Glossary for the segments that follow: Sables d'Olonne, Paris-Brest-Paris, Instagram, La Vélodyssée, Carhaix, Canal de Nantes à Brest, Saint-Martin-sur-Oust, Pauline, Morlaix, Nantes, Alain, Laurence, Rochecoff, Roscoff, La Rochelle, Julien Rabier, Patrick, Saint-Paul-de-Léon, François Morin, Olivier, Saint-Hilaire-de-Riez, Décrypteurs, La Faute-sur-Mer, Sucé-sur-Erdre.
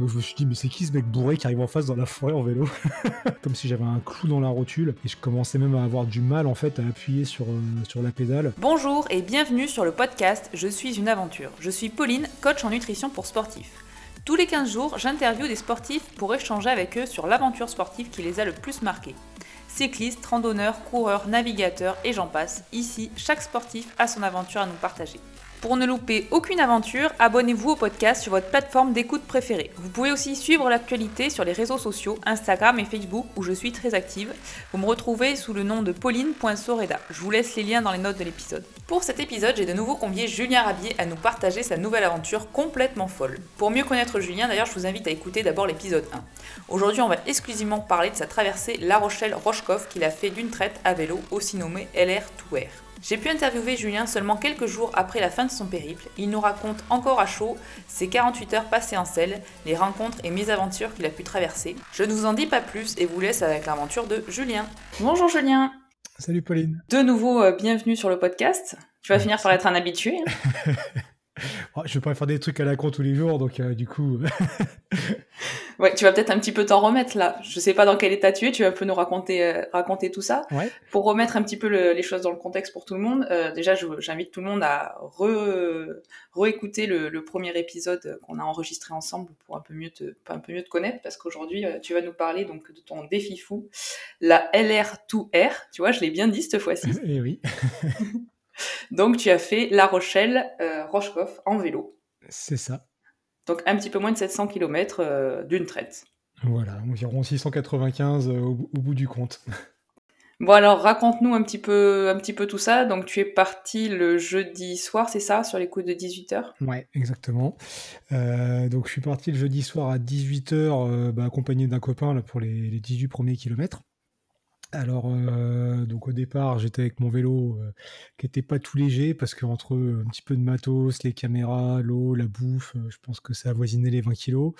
Donc je me suis dit, mais c'est qui ce mec bourré qui arrive en face dans la forêt en vélo? Comme si j'avais un clou dans la rotule, et je commençais même à avoir du mal en fait à appuyer sur la pédale. Bonjour et bienvenue sur le podcast Je suis une aventure. Je suis Pauline, coach en nutrition pour sportifs. Tous les 15 jours, j'interviewe des sportifs pour échanger avec eux sur l'aventure sportive qui les a le plus marqués. Cyclistes, randonneurs, coureurs, navigateurs et j'en passe. Ici, chaque sportif a son aventure à nous partager. Pour ne louper aucune aventure, abonnez-vous au podcast sur votre plateforme d'écoute préférée. Vous pouvez aussi suivre l'actualité sur les réseaux sociaux, Instagram et Facebook, où je suis très active. Vous me retrouvez sous le nom de pauline.soreda. Je vous laisse les liens dans les notes de l'épisode. Pour cet épisode, j'ai de nouveau convié Julien Rabier à nous partager sa nouvelle aventure complètement folle. Pour mieux connaître Julien, d'ailleurs, je vous invite à écouter d'abord l'épisode 1. Aujourd'hui, on va exclusivement parler de sa traversée La Rochelle-Rochecoff qu'il a fait d'une traite à vélo, aussi nommée LR2R. J'ai pu interviewer Julien seulement quelques jours après la fin de son périple. Il nous raconte encore à chaud ses 48 heures passées en selle, les rencontres et mésaventures qu'il a pu traverser. Je ne vous en dis pas plus et vous laisse avec l'aventure de Julien. Bonjour Julien. Salut Pauline. De nouveau, bienvenue sur le podcast. Tu vas finir par être un habitué. Je vais pas faire des trucs à la con tous les jours, donc du coup... Ouais, tu vas peut-être un petit peu t'en remettre là. Je sais pas dans quel état tu es, tu vas un peu nous raconter tout ça. Ouais. Pour remettre un petit peu les choses dans le contexte pour tout le monde, déjà j'invite tout le monde à réécouter le premier épisode qu'on a enregistré ensemble pour un peu mieux te connaître, parce qu'aujourd'hui tu vas nous parler donc de ton défi fou, la LR2R. Tu vois, je l'ai bien dit cette fois-ci. Et oui. Donc tu as fait La Rochelle, Rochecoff en vélo. C'est ça. Donc un petit peu moins de 700 km d'une traite. Voilà, environ 695 au bout du compte. Bon alors, raconte-nous un petit peu tout ça. Donc tu es parti le jeudi soir, c'est ça, sur les coups de 18h? Ouais, exactement. Donc je suis parti le jeudi soir à 18h, accompagné d'un copain là, pour les 18 premiers kilomètres. Alors, donc au départ, j'étais avec mon vélo qui n'était pas tout léger parce qu'entre un petit peu de matos, les caméras, l'eau, la bouffe, je pense que ça avoisinait les 20 kilos.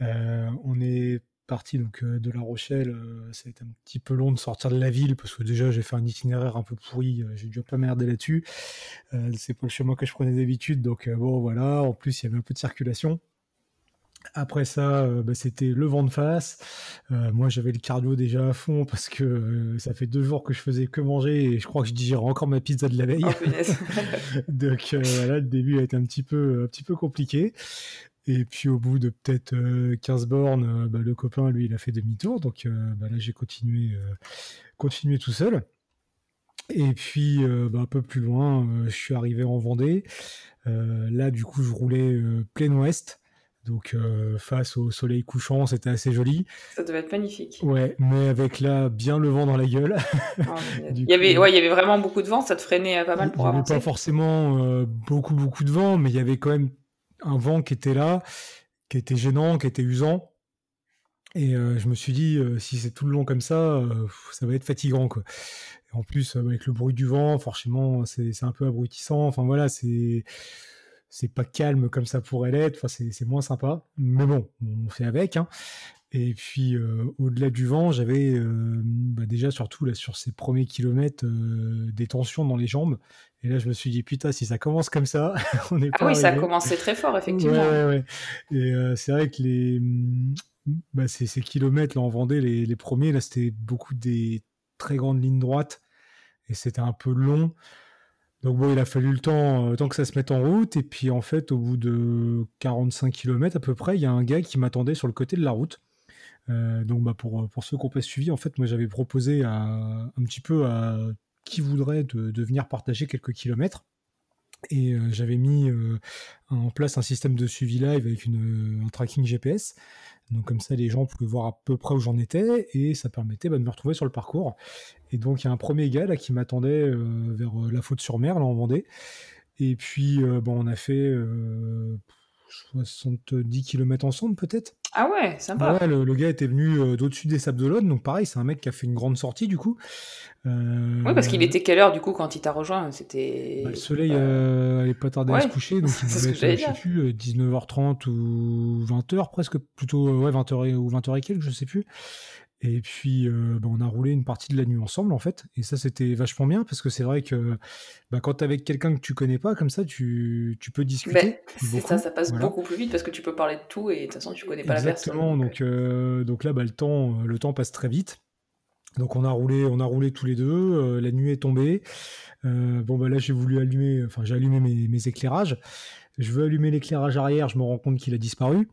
On est parti donc, de La Rochelle. Ça a été un petit peu long de sortir de la ville parce que déjà, j'ai fait un itinéraire un peu pourri. J'ai dû pas m'emmerder là-dessus. C'est pas le chemin que je prenais d'habitude. Donc, bon, voilà. En plus, il y avait un peu de circulation. Après ça, c'était le vent de face. Moi, j'avais le cardio déjà à fond parce que ça fait 2 jours que je faisais que manger et je crois que je digérais encore ma pizza de la veille. Oh, donc voilà, le début a été un petit peu compliqué. Et puis au bout de peut-être 15 bornes, le copain, lui, il a fait demi-tour. Donc là, j'ai continué tout seul. Et puis un peu plus loin, je suis arrivé en Vendée. Là, du coup, je roulais plein ouest. Donc face au soleil couchant, c'était assez joli. Ça devait être magnifique. Ouais, mais avec là, bien le vent dans la gueule. Il y avait vraiment beaucoup de vent, ça te freinait pas mal pour avancer. Il n'y avait pas forcément beaucoup de vent, mais il y avait quand même un vent qui était là, qui était gênant, qui était usant. Et je me suis dit, si c'est tout le long comme ça, ça va être fatigant, quoi. Et en plus, avec le bruit du vent, forcément, c'est un peu abrutissant. Enfin voilà, c'est pas calme comme ça pourrait l'être, enfin, c'est moins sympa, mais bon, on fait avec, hein. Et puis au-delà du vent, j'avais déjà surtout là, sur ces premiers kilomètres des tensions dans les jambes, et là je me suis dit putain, si ça commence comme ça, on n'est pas arrivé. Ça a commencé très fort effectivement. Ouais. Et c'est vrai que ces kilomètres là en Vendée, les premiers là, c'était beaucoup des très grandes lignes droites et c'était un peu long. Donc bon, il a fallu le temps que ça se mette en route. Et puis en fait, au bout de 45 km à peu près, il y a un gars qui m'attendait sur le côté de la route. Donc pour ceux qui n'ont pas suivi, en fait, moi j'avais proposé un petit peu à qui voudrait de venir partager quelques kilomètres. Et j'avais mis en place un système de suivi live avec un tracking GPS. Donc comme ça, les gens pouvaient voir à peu près où j'en étais et ça permettait de me retrouver sur le parcours. Et donc il y a un premier gars là, qui m'attendait vers La Faute-sur-Mer, là en Vendée. Et puis on a fait 70 km ensemble peut-être. Ah ouais, sympa. Ouais, le gars était venu d'au-dessus des Sables d'Olonne, donc pareil, c'est un mec qui a fait une grande sortie du coup. Oui, parce qu'il était quelle heure du coup quand il t'a rejoint? C'était... le soleil n'allait pas tarder à se coucher, donc il devait être, je sais plus, 19h30 ou 20h presque, plutôt 20h ou 20h et quelques, je sais plus. Et puis, on a roulé une partie de la nuit ensemble, en fait. Et ça, c'était vachement bien, parce que c'est vrai que quand t'es avec quelqu'un que tu connais pas, comme ça, tu peux discuter. Ben, c'est ça, ça passe beaucoup plus vite, parce que tu peux parler de tout, et de toute façon, tu connais pas la personne. Exactement, donc là, le temps passe très vite. Donc on a roulé tous les deux, la nuit est tombée. Là, j'ai allumé mes éclairages. Je veux allumer l'éclairage arrière, je me rends compte qu'il a disparu.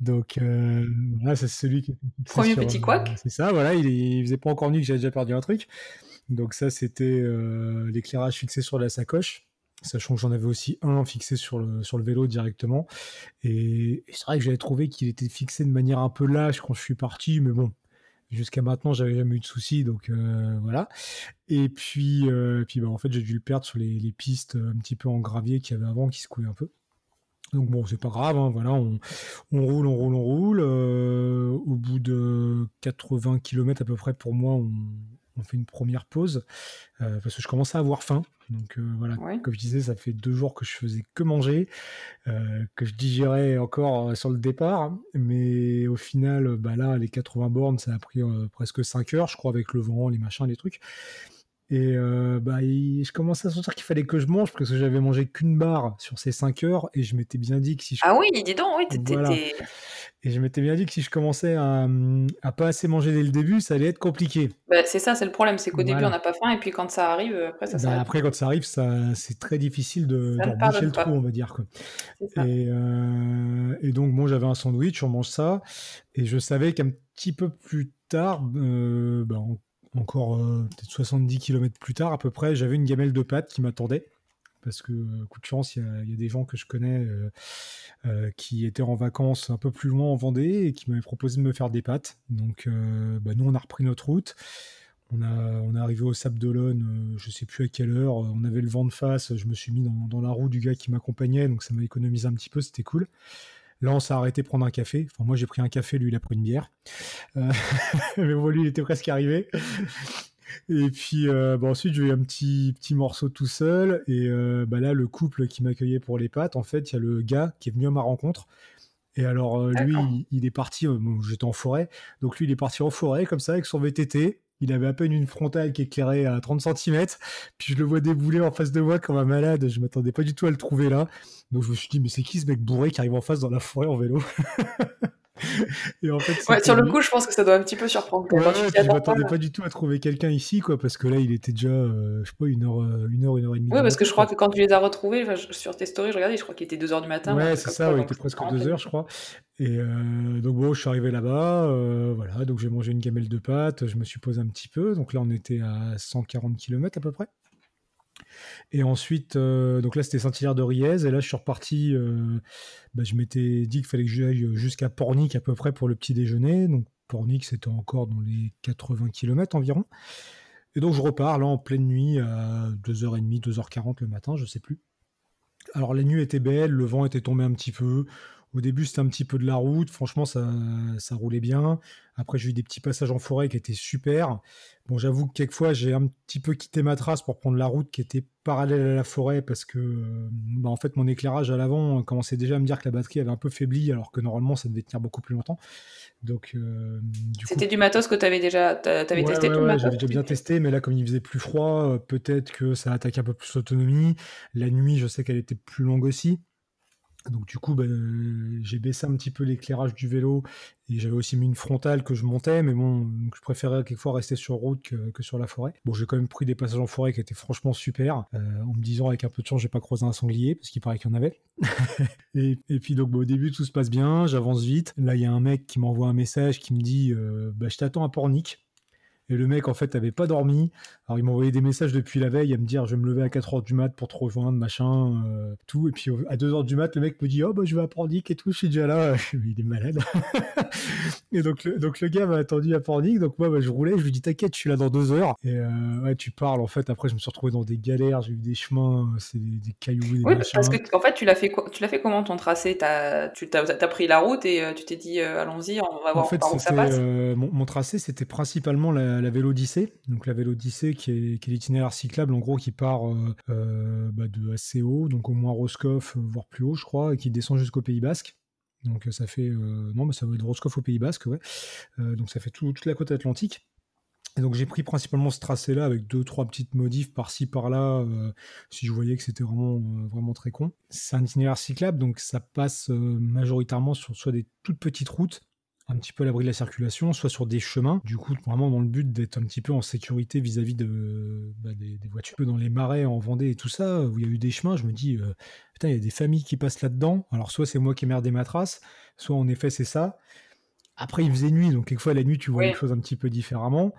Donc là, c'est celui qui... Premier petit couac. C'est ça, voilà, il faisait pas encore nuit que j'avais déjà perdu un truc. Donc ça, c'était l'éclairage fixé sur la sacoche, sachant que j'en avais aussi un fixé sur le vélo directement. Et c'est vrai que j'avais trouvé qu'il était fixé de manière un peu lâche quand je suis parti, mais bon. Jusqu'à maintenant, j'avais jamais eu de soucis, donc voilà. Et puis, en fait, j'ai dû le perdre sur les pistes un petit peu en gravier qu'il y avait avant, qui secouaient un peu. Donc bon, c'est pas grave, hein, voilà, on roule. Au bout de 80 km à peu près, pour moi, on fait une première pause, parce que je commençais à avoir faim. Donc comme je disais, ça fait 2 jours que je faisais que manger, que je digérais encore sur le départ. Mais au final, là, les 80 bornes, ça a pris presque 5 heures, je crois, avec le vent, les machins, les trucs. Et je commençais à sentir qu'il fallait que je mange, parce que j'avais mangé qu'une barre sur ces 5 heures, et je m'étais bien dit que si je... Ah oui, dis donc, oui, t'étais... Et je m'étais bien dit que si je commençais à pas assez manger dès le début, ça allait être compliqué. Bah, c'est ça, c'est le problème, c'est qu'au début on n'a pas faim, et puis quand ça arrive, après ça s'arrête. Après quand ça arrive, c'est très difficile de boucher le trou, on va dire. Quoi. Et donc moi j'avais un sandwich, on mange ça, et je savais qu'un petit peu plus tard, encore peut-être 70 km plus tard à peu près, j'avais une gamelle de pâtes qui m'attendait. Parce que, coup de chance, il y a des gens que je connais qui étaient en vacances un peu plus loin en Vendée et qui m'avaient proposé de me faire des pâtes. Donc, nous, on a repris notre route. On est arrivé au Sables d'Olonne, je ne sais plus à quelle heure. On avait le vent de face. Je me suis mis dans la roue du gars qui m'accompagnait. Donc, ça m'a économisé un petit peu. C'était cool. Là, on s'est arrêté prendre un café. Enfin, moi, j'ai pris un café. Lui, il a pris une bière. Mais bon, lui, il était presque arrivé. Et puis ensuite j'ai eu un petit morceau tout seul, et là le couple qui m'accueillait pour les pâtes, en fait il y a le gars qui est venu à ma rencontre, et alors lui il est parti, j'étais en forêt, donc lui il est parti en forêt comme ça avec son VTT, il avait à peine une frontale qui éclairait à 30 cm, puis je le vois débouler en face de moi comme un malade, je m'attendais pas du tout à le trouver là, donc je me suis dit mais c'est qui ce mec bourré qui arrive en face dans la forêt en vélo? Et en fait, sur le coup, je pense que ça doit un petit peu surprendre. Je m'attendais pas du tout à trouver quelqu'un ici, quoi, parce que là, il était déjà, je sais pas, une heure et demie. Oui, parce que je crois que quand tu les as retrouvés, sur tes stories, je regardais, je crois qu'il était 2h du matin. Ouais, c'est ça, il était presque 2h, je crois. Et je suis arrivé là-bas, donc j'ai mangé une gamelle de pâtes, je me suis posé un petit peu, donc là, on était à 140 km à peu près. Et ensuite, donc là c'était Saint-Hilaire-de-Riez, et là je suis reparti, je m'étais dit qu'il fallait que j'aille jusqu'à Pornic à peu près pour le petit déjeuner, donc Pornic c'était encore dans les 80 km environ, et donc je repars là en pleine nuit à 2h30, 2h40 le matin, je sais plus. Alors la nuit était belle, le vent était tombé un petit peu, au début c'était un petit peu de la route, franchement ça roulait bien, après j'ai eu des petits passages en forêt qui étaient super, bon j'avoue que quelquefois j'ai un petit peu quitté ma trace pour prendre la route qui était parallèle à la forêt, parce que en fait mon éclairage à l'avant commençait déjà à me dire que la batterie avait un peu faibli, alors que normalement ça devait tenir beaucoup plus longtemps, donc c'était du matos que t'avais testé. J'avais déjà bien testé, mais là comme il faisait plus froid, peut-être que ça attaquait un peu plus l'autonomie, la nuit je sais qu'elle était plus longue aussi. Donc du coup, j'ai baissé un petit peu l'éclairage du vélo, et j'avais aussi mis une frontale que je montais, mais bon, donc je préférais quelquefois rester sur route que sur la forêt. Bon, j'ai quand même pris des passages en forêt qui étaient franchement super, en me disant avec un peu de chance, j'ai pas croisé un sanglier, parce qu'il paraît qu'il y en avait. et puis donc au début, tout se passe bien, j'avance vite. Là, il y a un mec qui m'envoie un message qui me dit « je t'attends à Pornic ». Et le mec, en fait, n'avait pas dormi. Alors, il m'envoyait des messages depuis la veille à me dire « Je vais me lever à 4h du mat pour te rejoindre, machin, tout. » Et puis, à 2h du mat, le mec me dit « Oh, je vais à Pornic et tout, je suis déjà là. » Il est malade. Et donc, le gars m'a attendu à Pornic. Donc, moi, je roulais. Je lui dis « T'inquiète, je suis là dans 2h. » Et tu parles. En fait, après, je me suis retrouvé dans des galères. J'ai eu des chemins, c'est des cailloux, des machins. Oui, parce que, en fait, tu l'as fait comment, ton tracé? T'as pris la route et tu t'es dit « Allons-y, on va voir par où ça passe. » Mon tracé, c'était principalement la Vélodyssée, donc la Vélodyssée qui est l'itinéraire cyclable en gros qui part de assez haut, donc au moins Roscoff, voire plus haut je crois, et qui descend jusqu'au Pays Basque. Donc ça fait non, mais ça va être Rochecoff au Pays Basque, ouais. Donc ça fait toute la côte atlantique. Et donc j'ai pris principalement ce tracé-là avec 2-3 petites modifs par-ci par-là, si je voyais que c'était vraiment très con. C'est un itinéraire cyclable, donc ça passe majoritairement sur soit des toutes petites routes, un petit peu à l'abri de la circulation, soit sur des chemins. Du coup, vraiment dans le but d'être un petit peu en sécurité vis-à-vis des voitures. Dans les marais en Vendée et tout ça, où il y a eu des chemins, je me dis putain, il y a des familles qui passent là-dedans. Alors soit c'est moi qui merde des matraces, soit en effet c'est ça. Après, il faisait nuit, donc quelquefois, la nuit, tu vois les choses un petit peu différemment.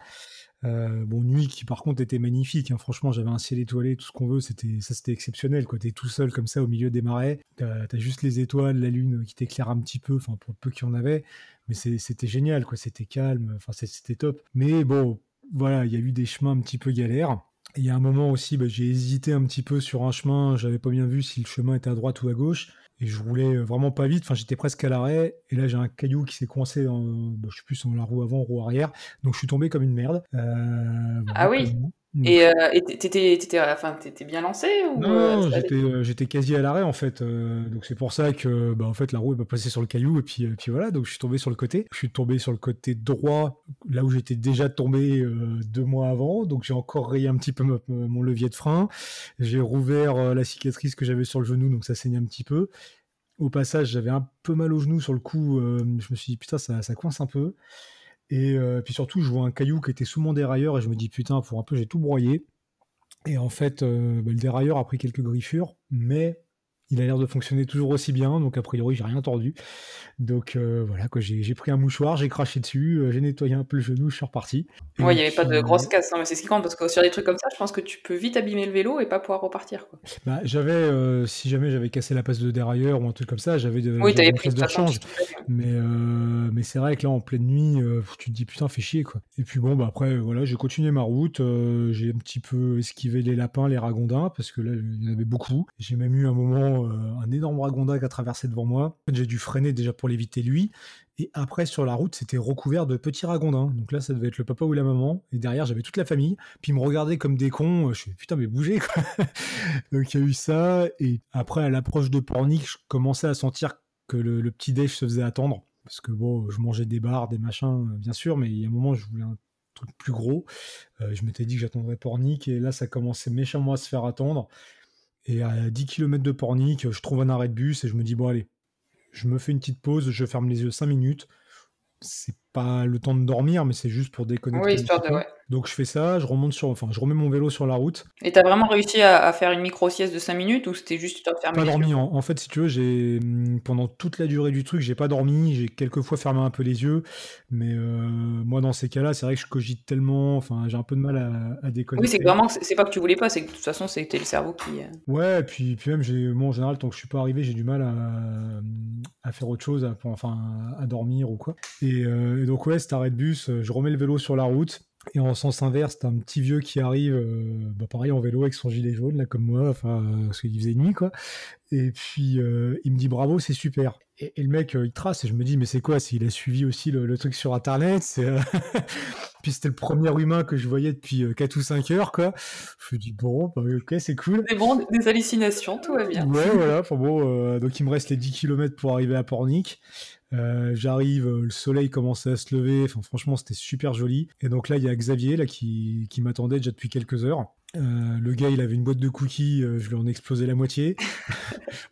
Nuit qui, par contre, était magnifique. Hein. Franchement, j'avais un ciel étoilé, tout ce qu'on veut. C'était exceptionnel. Quoi. T'es tout seul comme ça au milieu des marais. T'as juste les étoiles, la lune qui t'éclaire un petit peu, enfin, pour le peu qu'il y en avait. Mais c'était génial, quoi. C'était calme, enfin, c'était top. Mais bon, voilà, il y a eu des chemins un petit peu galères. Et il y a un moment aussi, j'ai hésité un petit peu sur un chemin. J'avais pas bien vu si le chemin était à droite ou à gauche. Et je roulais vraiment pas vite, enfin j'étais presque à l'arrêt, et là j'ai un caillou qui s'est coincé dans, je sais plus, dans la roue avant, roue arrière, donc je suis tombé comme une merde. Ah oui. Et t'étais bien lancé ou... Non, j'étais quasi à l'arrêt en fait, donc c'est pour ça que en fait la roue est passée sur le caillou, et puis voilà, donc je suis tombé sur le côté. Je suis tombé sur le côté droit, là où j'étais déjà tombé 2 mois avant, donc j'ai encore rayé un petit peu mon levier de frein, j'ai rouvert la cicatrice que j'avais sur le genou, donc ça saignait un petit peu. Au passage, j'avais un peu mal au genou sur le coup, je me suis dit putain, ça coince un peu. Et puis surtout, je vois un caillou qui était sous mon dérailleur et je me dis putain, pour un peu, j'ai tout broyé. Et en fait, le dérailleur a pris quelques griffures, mais il a l'air de fonctionner toujours aussi bien. Donc a priori, j'ai rien tordu. Donc voilà, quoi, j'ai pris un mouchoir, j'ai craché dessus, j'ai nettoyé un peu le genou, je suis reparti. Ouais, il n'y avait pas de grosse casse, hein, mais c'est ce qui compte, parce que sur des trucs comme ça, je pense que tu peux vite abîmer le vélo et pas pouvoir repartir. Quoi. J'avais, si jamais j'avais cassé la passe de dérailleur ou un truc comme ça, j'avais une pièce de rechange. Mais c'est vrai que là, en pleine nuit, tu te dis putain, fais chier, quoi. Et puis bon, après, voilà, j'ai continué ma route, j'ai un petit peu esquivé les lapins, les ragondins, parce que là, il y en avait beaucoup. J'ai même eu un moment, un énorme ragondin qui a traversé devant moi. En fait, j'ai dû freiner déjà pour l'éviter lui, et après sur la route, c'était recouvert de petits ragondins. Donc là, ça devait être le papa ou la maman, et derrière, j'avais toute la famille, puis ils me regardaient comme des cons. Je suis putain, mais bougez, quoi. Donc il y a eu ça, et après, à l'approche de Pornic, je commençais à sentir que le petit déj se faisait attendre, parce que bon, je mangeais des bars, des machins, bien sûr, mais il y a un moment, je voulais un truc plus gros. Je m'étais dit que j'attendrais Pornic, et là, ça commençait méchamment à se faire attendre. Et à 10 km de Pornic, je trouve un arrêt de bus, et je me dis, bon, allez, je me fais une petite pause, je ferme les yeux 5 minutes. C'est pas le temps de dormir, mais c'est juste pour déconnecter. Oui, histoire de, ouais. Donc je fais ça, je remets mon vélo sur la route. Et t'as vraiment réussi à faire une micro-sieste de 5 minutes ou c'était juste histoire de fermer les yeux ? Pas dormi, en fait, si tu veux, pendant toute la durée du truc, j'ai pas dormi, j'ai quelquefois fermé un peu les yeux, mais moi dans ces cas-là, c'est vrai que je cogite tellement, enfin j'ai un peu de mal à déconnecter. Oui, c'est que vraiment, c'est pas que tu voulais pas, c'est que de toute façon, c'était le cerveau qui... Ouais, et puis même, en général, tant que je suis pas arrivé, j'ai du mal à faire autre chose, à dormir ou quoi. Et donc ouais, cet arrêt de bus, je remets le vélo sur la route, et en sens inverse, t'as un petit vieux qui arrive, pareil en vélo avec son gilet jaune, là comme moi, parce qu'il faisait nuit, quoi, et puis il me dit bravo, c'est super. Et le mec, il trace, et je me dis mais c'est quoi, il a suivi aussi le truc sur internet, puis c'était le premier humain que je voyais depuis 4 ou 5 heures, quoi. Je me dis bon, ok, c'est cool. C'est bon, des hallucinations, tout va bien. Ouais, voilà, donc il me reste les 10 km pour arriver à Pornic. J'arrive, le soleil commençait à se lever, franchement c'était super joli, et donc là il y a Xavier là, qui m'attendait déjà depuis quelques heures. Le gars, il avait une boîte de cookies, je lui en ai explosé la moitié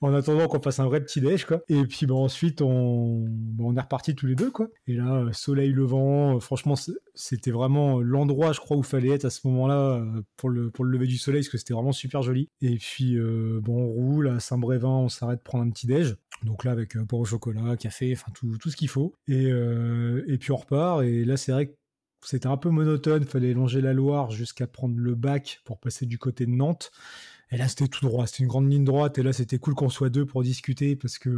en attendant qu'on fasse un vrai petit déj, quoi. Et puis ensuite on est repartis tous les deux, quoi. Et là, soleil levant, franchement c'était vraiment l'endroit, je crois, où fallait être à ce moment-là pour le lever du soleil, parce que c'était vraiment super joli. Et puis on roule à Saint-Brévin, on s'arrête prendre un petit déj, donc là avec pain au chocolat, café, tout ce qu'il faut, et puis on repart. Et là c'est vrai que c'était un peu monotone, fallait longer la Loire jusqu'à prendre le bac pour passer du côté de Nantes. Et là, c'était tout droit, c'était une grande ligne droite. Et là, c'était cool qu'on soit deux pour discuter parce que...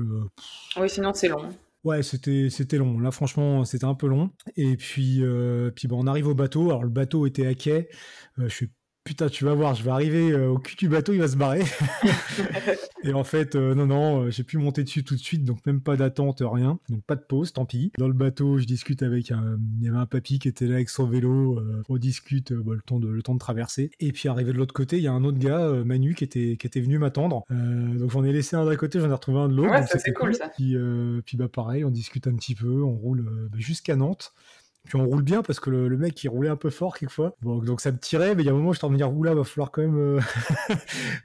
Oui, sinon c'est long. Ouais, c'était long. Là, franchement, c'était un peu long. Et puis on arrive au bateau. Alors, le bateau était à quai. Je suis putain, tu vas voir, je vais arriver au cul du bateau, il va se barrer. Et en fait, non, j'ai pu monter dessus tout de suite, donc même pas d'attente, rien. Donc pas de pause, tant pis. Dans le bateau, je discute avec il y avait un papy qui était là avec son vélo. On discute le temps de traverser. Et puis arrivé de l'autre côté, il y a un autre gars, Manu, qui était venu m'attendre. Donc j'en ai laissé un d'un côté, j'en ai retrouvé un de l'autre. Ouais, ça c'est cool ça. Puis pareil, on discute un petit peu, on roule jusqu'à Nantes. Puis on roule bien parce que le mec il roulait un peu fort quelquefois. Bon, donc ça me tirait, mais il y a un moment où je t'en venir roule là, va falloir quand même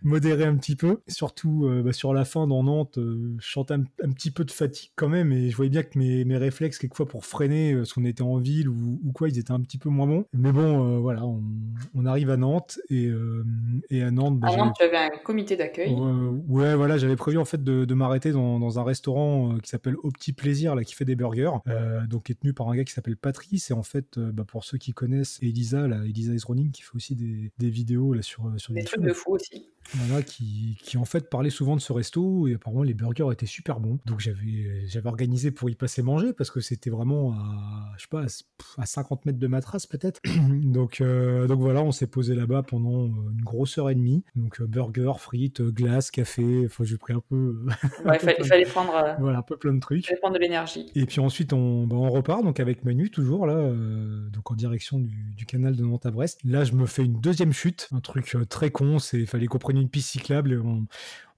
modérer un petit peu. Et surtout sur la fin dans Nantes, je sentais un petit peu de fatigue quand même, et je voyais bien que mes réflexes quelquefois pour freiner, parce qu'on était en ville ou quoi, ils étaient un petit peu moins bons. Mais bon, voilà, on arrive à Nantes et à Nantes. À Nantes, tu avais un comité d'accueil. Ouais, voilà, j'avais prévu en fait de m'arrêter dans un restaurant qui s'appelle Au petit plaisir, là, qui fait des burgers, donc qui est tenu par un gars qui s'appelle Patrick. C'est en fait, pour ceux qui connaissent Elisa is running, qui fait aussi des vidéos là, sur des trucs de fou aussi. Voilà, qui en fait parlait souvent de ce resto, et apparemment les burgers étaient super bons. Donc j'avais organisé pour y passer manger, parce que c'était vraiment à, je sais pas, à 50 mètres de ma trace peut-être. donc voilà, on s'est posé là-bas pendant une grosse heure et demie. Donc burgers, frites, glace, café, enfin j'ai pris un peu... Ouais, il fallait prendre... Voilà, un peu plein de trucs. Il fallait prendre de l'énergie. Et puis ensuite on repart, donc avec Manu toujours, là, donc en direction du canal de Nantes à Brest. Là je me fais une deuxième chute, un truc très con, c'est fallait qu'on prenne une piste cyclable, et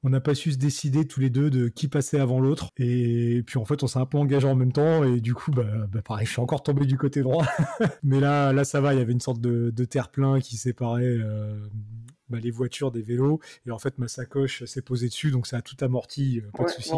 on n'a pas su se décider tous les deux de qui passait avant l'autre, et puis en fait on s'est un peu engagé en même temps, et du coup bah pareil, je suis encore tombé du côté droit. Mais là ça va, il y avait une sorte de terre-plein qui séparait les voitures des vélos, et en fait ma sacoche s'est posée dessus, donc ça a tout amorti, pas de soucis.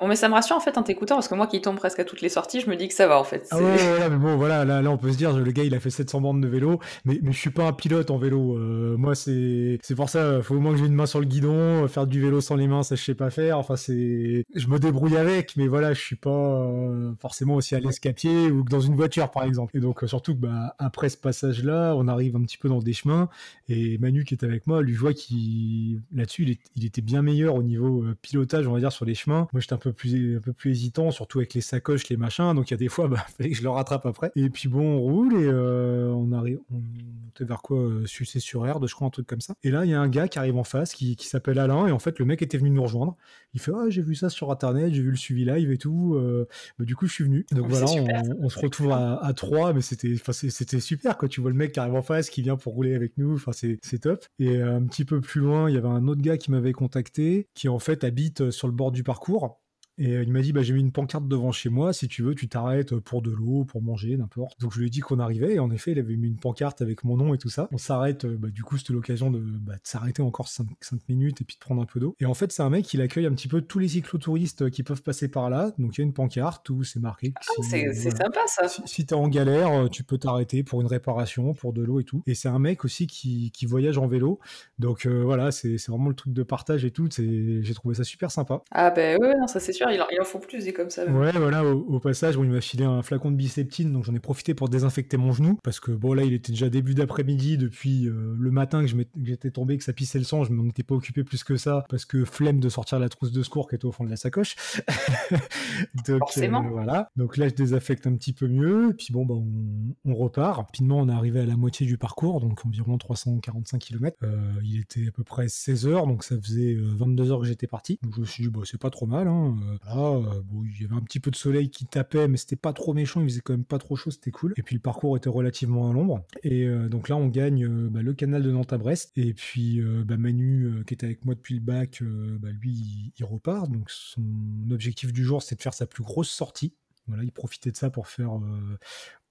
Bon, mais ça me rassure en fait en t'écoutant, parce que moi qui tombe presque à toutes les sorties, je me dis que ça va en fait. Ah ouais, mais bon voilà, là on peut se dire, le gars il a fait 700 bornes de vélo, mais je suis pas un pilote en vélo, moi c'est pour ça, faut au moins que j'ai une main sur le guidon, faire du vélo sans les mains ça je sais pas faire, enfin c'est, je me débrouille avec, mais voilà je suis pas forcément aussi à l'aise qu'à pied ou que dans une voiture par exemple. Et donc surtout que après ce passage là, on arrive un petit peu dans des chemins, et Manu qui était avec moi, lui je vois qu'il là-dessus il était bien meilleur au niveau pilotage on va dire sur les chemins, moi j'étais un peu plus hésitant, surtout avec les sacoches, les machins, donc il y a des fois, fallait que je le rattrape après. Et puis bon, on roule, et on arrive, on était vers quoi, Sucé-sur-Erdre, je crois, un truc comme ça. Et là, il y a un gars qui arrive en face, qui s'appelle Alain, et en fait, le mec était venu nous rejoindre. Il fait, j'ai vu ça sur internet, j'ai vu le suivi live et tout, mais du coup, je suis venu. Donc voilà, on se retrouve à trois, mais c'était super, quoi. Tu vois le mec qui arrive en face, qui vient pour rouler avec nous, enfin, c'est top. Et un petit peu plus loin, il y avait un autre gars qui m'avait contacté, qui en fait habite sur le bord du parcours. Et il m'a dit, j'ai mis une pancarte devant chez moi, si tu veux, tu t'arrêtes pour de l'eau, pour manger, n'importe. Donc je lui ai dit qu'on arrivait, et en effet, il avait mis une pancarte avec mon nom et tout ça. On s'arrête, du coup, c'était l'occasion de s'arrêter encore 5 minutes et puis de prendre un peu d'eau. Et en fait, c'est un mec, il accueille un petit peu tous les cyclotouristes qui peuvent passer par là. Donc il y a une pancarte où c'est marqué que c'est sympa ça. Si t'es en galère, tu peux t'arrêter pour une réparation, pour de l'eau et tout. Et c'est un mec aussi qui voyage en vélo. Donc voilà, c'est vraiment le truc de partage et tout. J'ai trouvé ça super sympa. Ah ouais, non, ça c'est sûr. Il en faut plus, c'est comme ça. Même. Ouais, voilà, au passage, il m'a filé un flacon de biseptine, donc j'en ai profité pour désinfecter mon genou, parce que bon, là, il était déjà début d'après-midi, depuis le matin que j'étais tombé, que ça pissait le sang, je m'en étais pas occupé plus que ça, parce que flemme de sortir la trousse de secours qui était au fond de la sacoche. Donc, forcément. Voilà. Donc là, je désinfecte un petit peu mieux, puis bon, on repart. Rapidement, on est arrivé à la moitié du parcours, donc environ 345 km. Il était à peu près 16h, donc ça faisait 22h que j'étais parti. Donc je me suis dit, c'est pas trop mal, hein. Il y avait un petit peu de soleil qui tapait, mais c'était pas trop méchant, il faisait quand même pas trop chaud, c'était cool. Et puis le parcours était relativement à l'ombre. Et donc là, on gagne le canal de Nantes à Brest. Et puis Manu, qui était avec moi depuis le bac, lui, il repart. Donc son objectif du jour, c'est de faire sa plus grosse sortie. Voilà, il profitait de ça pour faire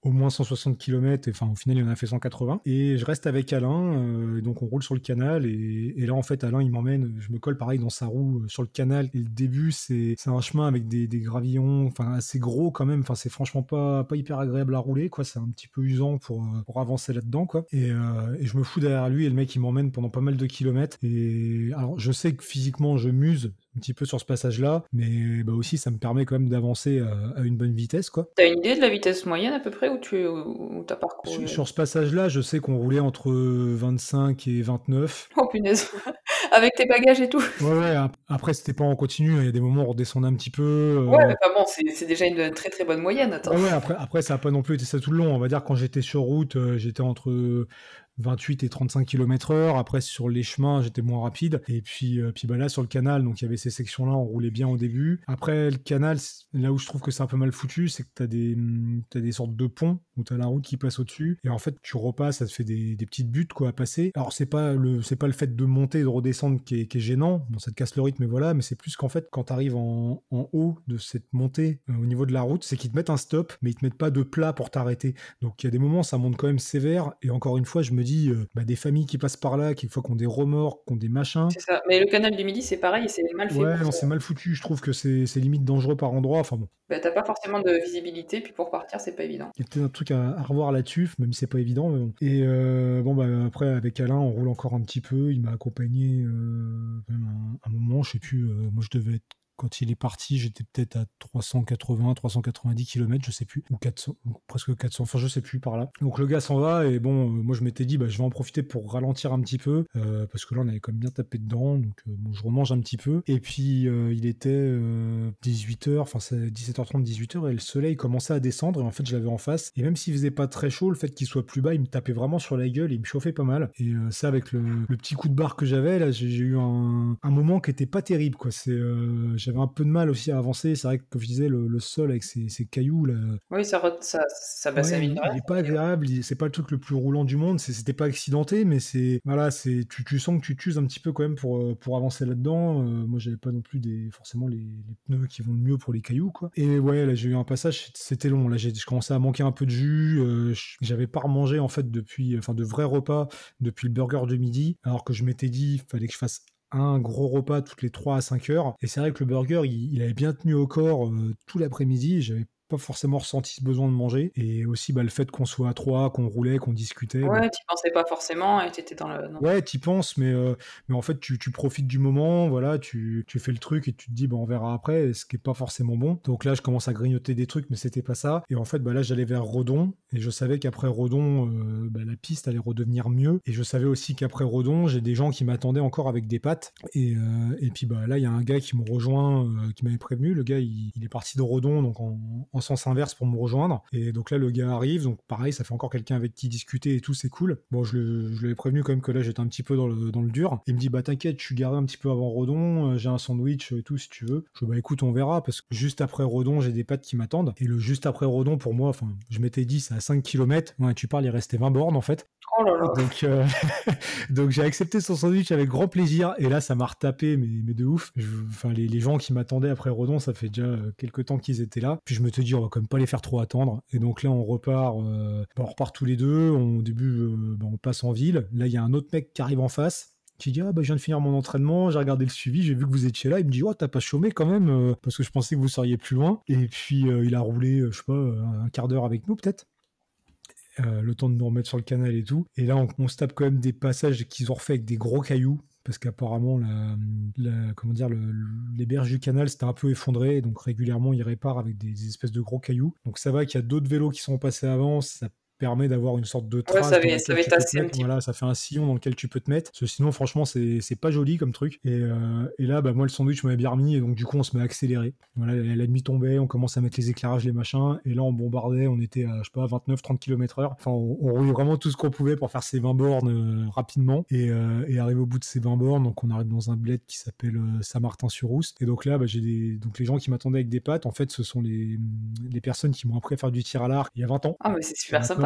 au moins 160 km, et enfin au final il en a fait 180, et je reste avec Alain, donc on roule sur le canal, et là en fait Alain il m'emmène, je me colle pareil dans sa roue sur le canal, et le début c'est un chemin avec des gravillons, enfin assez gros quand même, enfin c'est franchement pas hyper agréable à rouler quoi, c'est un petit peu usant pour avancer là-dedans quoi, et je me fous derrière lui, et le mec il m'emmène pendant pas mal de kilomètres, et alors je sais que physiquement je muse un petit peu sur ce passage-là, mais aussi ça me permet quand même d'avancer à une bonne vitesse quoi. T'as une idée de la vitesse moyenne à peu près ou t'as parcouru sur ce passage-là, je sais qu'on roulait entre 25 et 29. Oh punaise. Avec tes bagages et tout. Ouais, après c'était pas en continu, il y a des moments où on redescendait un petit peu. Ouais, mais c'est déjà une très très bonne moyenne. Attends. Ouais, après ça a pas non plus été ça tout le long, on va dire quand j'étais sur route, j'étais entre 28 et 35 km/h. Après, sur les chemins, j'étais moins rapide. Et puis bah là, sur le canal, donc il y avait ces sections-là, on roulait bien au début. Après, le canal, là où je trouve que c'est un peu mal foutu, c'est que t'as des sortes de ponts où t'as la route qui passe au-dessus. Et en fait, tu repasses, ça te fait des petites buttes, quoi, à passer. Alors, c'est pas le fait de monter et de redescendre qui est gênant. Bon, ça te casse le rythme, mais voilà. Mais c'est plus qu'en fait, quand t'arrives en haut de cette montée, au niveau de la route, c'est qu'ils te mettent un stop, mais ils te mettent pas de plat pour t'arrêter. Donc, il y a des moments, ça monte quand même sévère. Et encore une fois, je me dis, des familles qui passent par là, qui, fois, qui ont des remords, qui ont des machins. C'est ça. Mais le canal du Midi, c'est pareil, c'est mal fait. Ouais, non, c'est mal foutu. Je trouve que c'est limite dangereux par endroit. Enfin bon. Bah, t'as pas forcément de visibilité, puis pour partir, c'est pas évident. Il y a peut-être un truc à revoir là-dessus, même si c'est pas évident. Mais bon. Et après, avec Alain, on roule encore un petit peu. Il m'a accompagné un moment, je sais plus, moi je devais être. Quand il est parti, j'étais peut-être à 380, 390 km, je sais plus, ou 400, presque 400, enfin je sais plus par là. Donc le gars s'en va et bon, moi je m'étais dit, je vais en profiter pour ralentir un petit peu, parce que là on avait quand même bien tapé dedans, donc je remange un petit peu. Et puis il était 18h, enfin c'est 17h30, 18h, et le soleil commençait à descendre, et en fait je l'avais en face. Et même s'il faisait pas très chaud, le fait qu'il soit plus bas, il me tapait vraiment sur la gueule, et il me chauffait pas mal. Et ça, avec le petit coup de barre que j'avais, là j'ai eu un moment qui était pas terrible, quoi. J'avais un peu de mal aussi à avancer. C'est vrai que, comme je disais, le sol avec ses cailloux là. Oui, ça passe à mine. Il est pas agréable. C'est pas le truc le plus roulant du monde. C'était pas accidenté, mais c'est voilà. C'est tu sens que tu t'uses un petit peu quand même pour avancer là-dedans. Moi, j'avais pas non plus forcément les pneus qui vont le mieux pour les cailloux, quoi. Et ouais, là j'ai eu un passage. C'était long. Là, je commençais à manquer un peu de jus. J'avais pas remangé en fait de vrais repas depuis le burger de midi, alors que je m'étais dit fallait que je fasse un gros repas toutes les 3 à 5 heures. Et c'est vrai que le burger, il avait bien tenu au corps tout l'après-midi. J'avais pas forcément ressenti ce besoin de manger. Et aussi, le fait qu'on soit à 3, qu'on roulait, qu'on discutait. Ouais, t'y pensais pas forcément et t'étais dans le... Ouais, t'y penses, mais en fait, tu profites du moment, voilà, tu fais le truc et tu te dis, on verra après, ce qui est pas forcément bon. Donc là, je commence à grignoter des trucs, mais c'était pas ça. Et en fait, là, j'allais vers Redon et je savais qu'après Redon, la piste allait redevenir mieux. Et je savais aussi qu'après Redon, j'ai des gens qui m'attendaient encore avec des pattes. Et puis, là, il y a un gars qui me rejoint, qui m'avait prévenu. Le gars, il est parti de Redon, donc en sens inverse pour me rejoindre, et donc là le gars arrive, donc pareil, ça fait encore quelqu'un avec qui discuter et tout, c'est cool. Bon, je l'avais prévenu quand même que là j'étais un petit peu dans le dur. Il me dit t'inquiète, je suis garé un petit peu avant Redon, j'ai un sandwich et tout si tu veux. Je dis écoute, on verra, parce que juste après Redon j'ai des pattes qui m'attendent, et le juste après Redon pour moi, enfin je m'étais dit c'est à 5 km, ouais, tu parles, il restait 20 bornes en fait. Oh là là. Donc j'ai accepté son sandwich avec grand plaisir, et là ça m'a retapé mais de ouf. Les gens qui m'attendaient après Redon, ça fait déjà quelques temps qu'ils étaient là, puis je me te dis on va quand même pas les faire trop attendre. Et donc là on repart tous les deux. Au début on passe en ville, là il y a un autre mec qui arrive en face qui dit je viens de finir mon entraînement, j'ai regardé le suivi, j'ai vu que vous étiez là. Il me dit t'as pas chômé quand même, parce que je pensais que vous seriez plus loin. Et puis il a roulé un quart d'heure avec nous peut-être, le temps de nous remettre sur le canal et tout. Et là on se tape quand même des passages qu'ils ont refait avec des gros cailloux, parce qu'apparemment les berges du canal c'était un peu effondré, donc régulièrement ils réparent avec des espèces de gros cailloux. Donc ça va qu'il y a d'autres vélos qui sont passés avant, ça permet d'avoir une sorte de trace, ça fait un sillon dans lequel tu peux te mettre, parce que sinon franchement c'est pas joli comme truc. Et là moi le sandwich m'avait bien remis, et donc du coup on se met à accélérer, voilà, la nuit tombait, on commence à mettre les éclairages, les machins, et là on bombardait, on était à 29-30 km/h, enfin on roulait vraiment tout ce qu'on pouvait pour faire ces 20 bornes rapidement. Et arrivé au bout de ces 20 bornes, donc on arrive dans un bled qui s'appelle Saint-Martin-sur-Oust, et donc là les gens qui m'attendaient avec des pattes, en fait ce sont les personnes qui m'ont appris à faire du tir à l'arc il y a 20 ans. Ah mais c'est super sympa.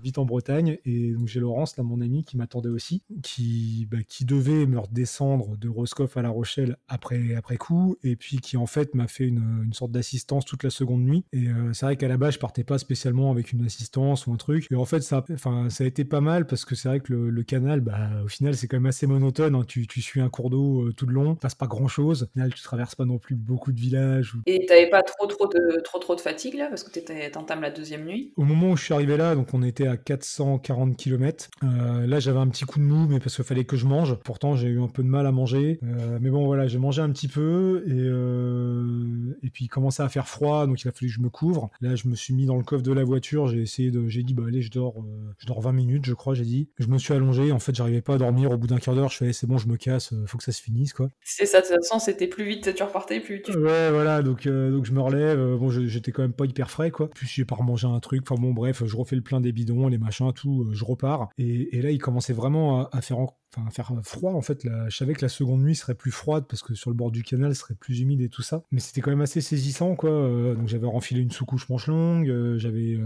Vite en Bretagne. Et donc j'ai Laurence, là mon ami, qui m'attendait aussi, qui devait me redescendre de Roscoff à La Rochelle après coup, et puis qui en fait m'a fait une sorte d'assistance toute la seconde nuit. Et c'est vrai qu'à la base je partais pas spécialement avec une assistance ou un truc, et en fait ça a été pas mal, parce que c'est vrai que le canal au final c'est quand même assez monotone, hein. Tu suis un cours d'eau tout le long, passe pas grand chose, au final tu traverses pas non plus beaucoup de villages. Et t'avais pas trop de fatigue là, parce que t'entames la deuxième nuit. Au moment où je suis arrivé là, donc on était à 440 km. Là j'avais un petit coup de mou, mais parce qu'il fallait que je mange. Pourtant j'ai eu un peu de mal à manger, mais bon voilà, j'ai mangé un petit peu, et puis il commençait à faire froid, donc il a fallu que je me couvre. Là je me suis mis dans le coffre de la voiture, j'ai dit allez, je dors 20 minutes je crois, j'ai dit. Je me suis allongé, en fait j'arrivais pas à dormir, au bout d'un quart d'heure je fais c'est bon, je me casse, faut que ça se finisse quoi. C'est ça, de toute façon c'était plus vite tu repartais, plus vite. Ouais voilà, donc je me relève, bon j'étais quand même pas hyper frais quoi, puis j'ai pas remangé un truc, enfin bon bref, je refais fais le plein des bidons, les machins, tout, je repars. Et là, il commençait vraiment à faire froid, en fait. Là, je savais que la seconde nuit serait plus froide parce que sur le bord du canal serait plus humide et tout ça, mais c'était quand même assez saisissant, quoi. Donc j'avais renfilé une sous-couche manche longue, j'avais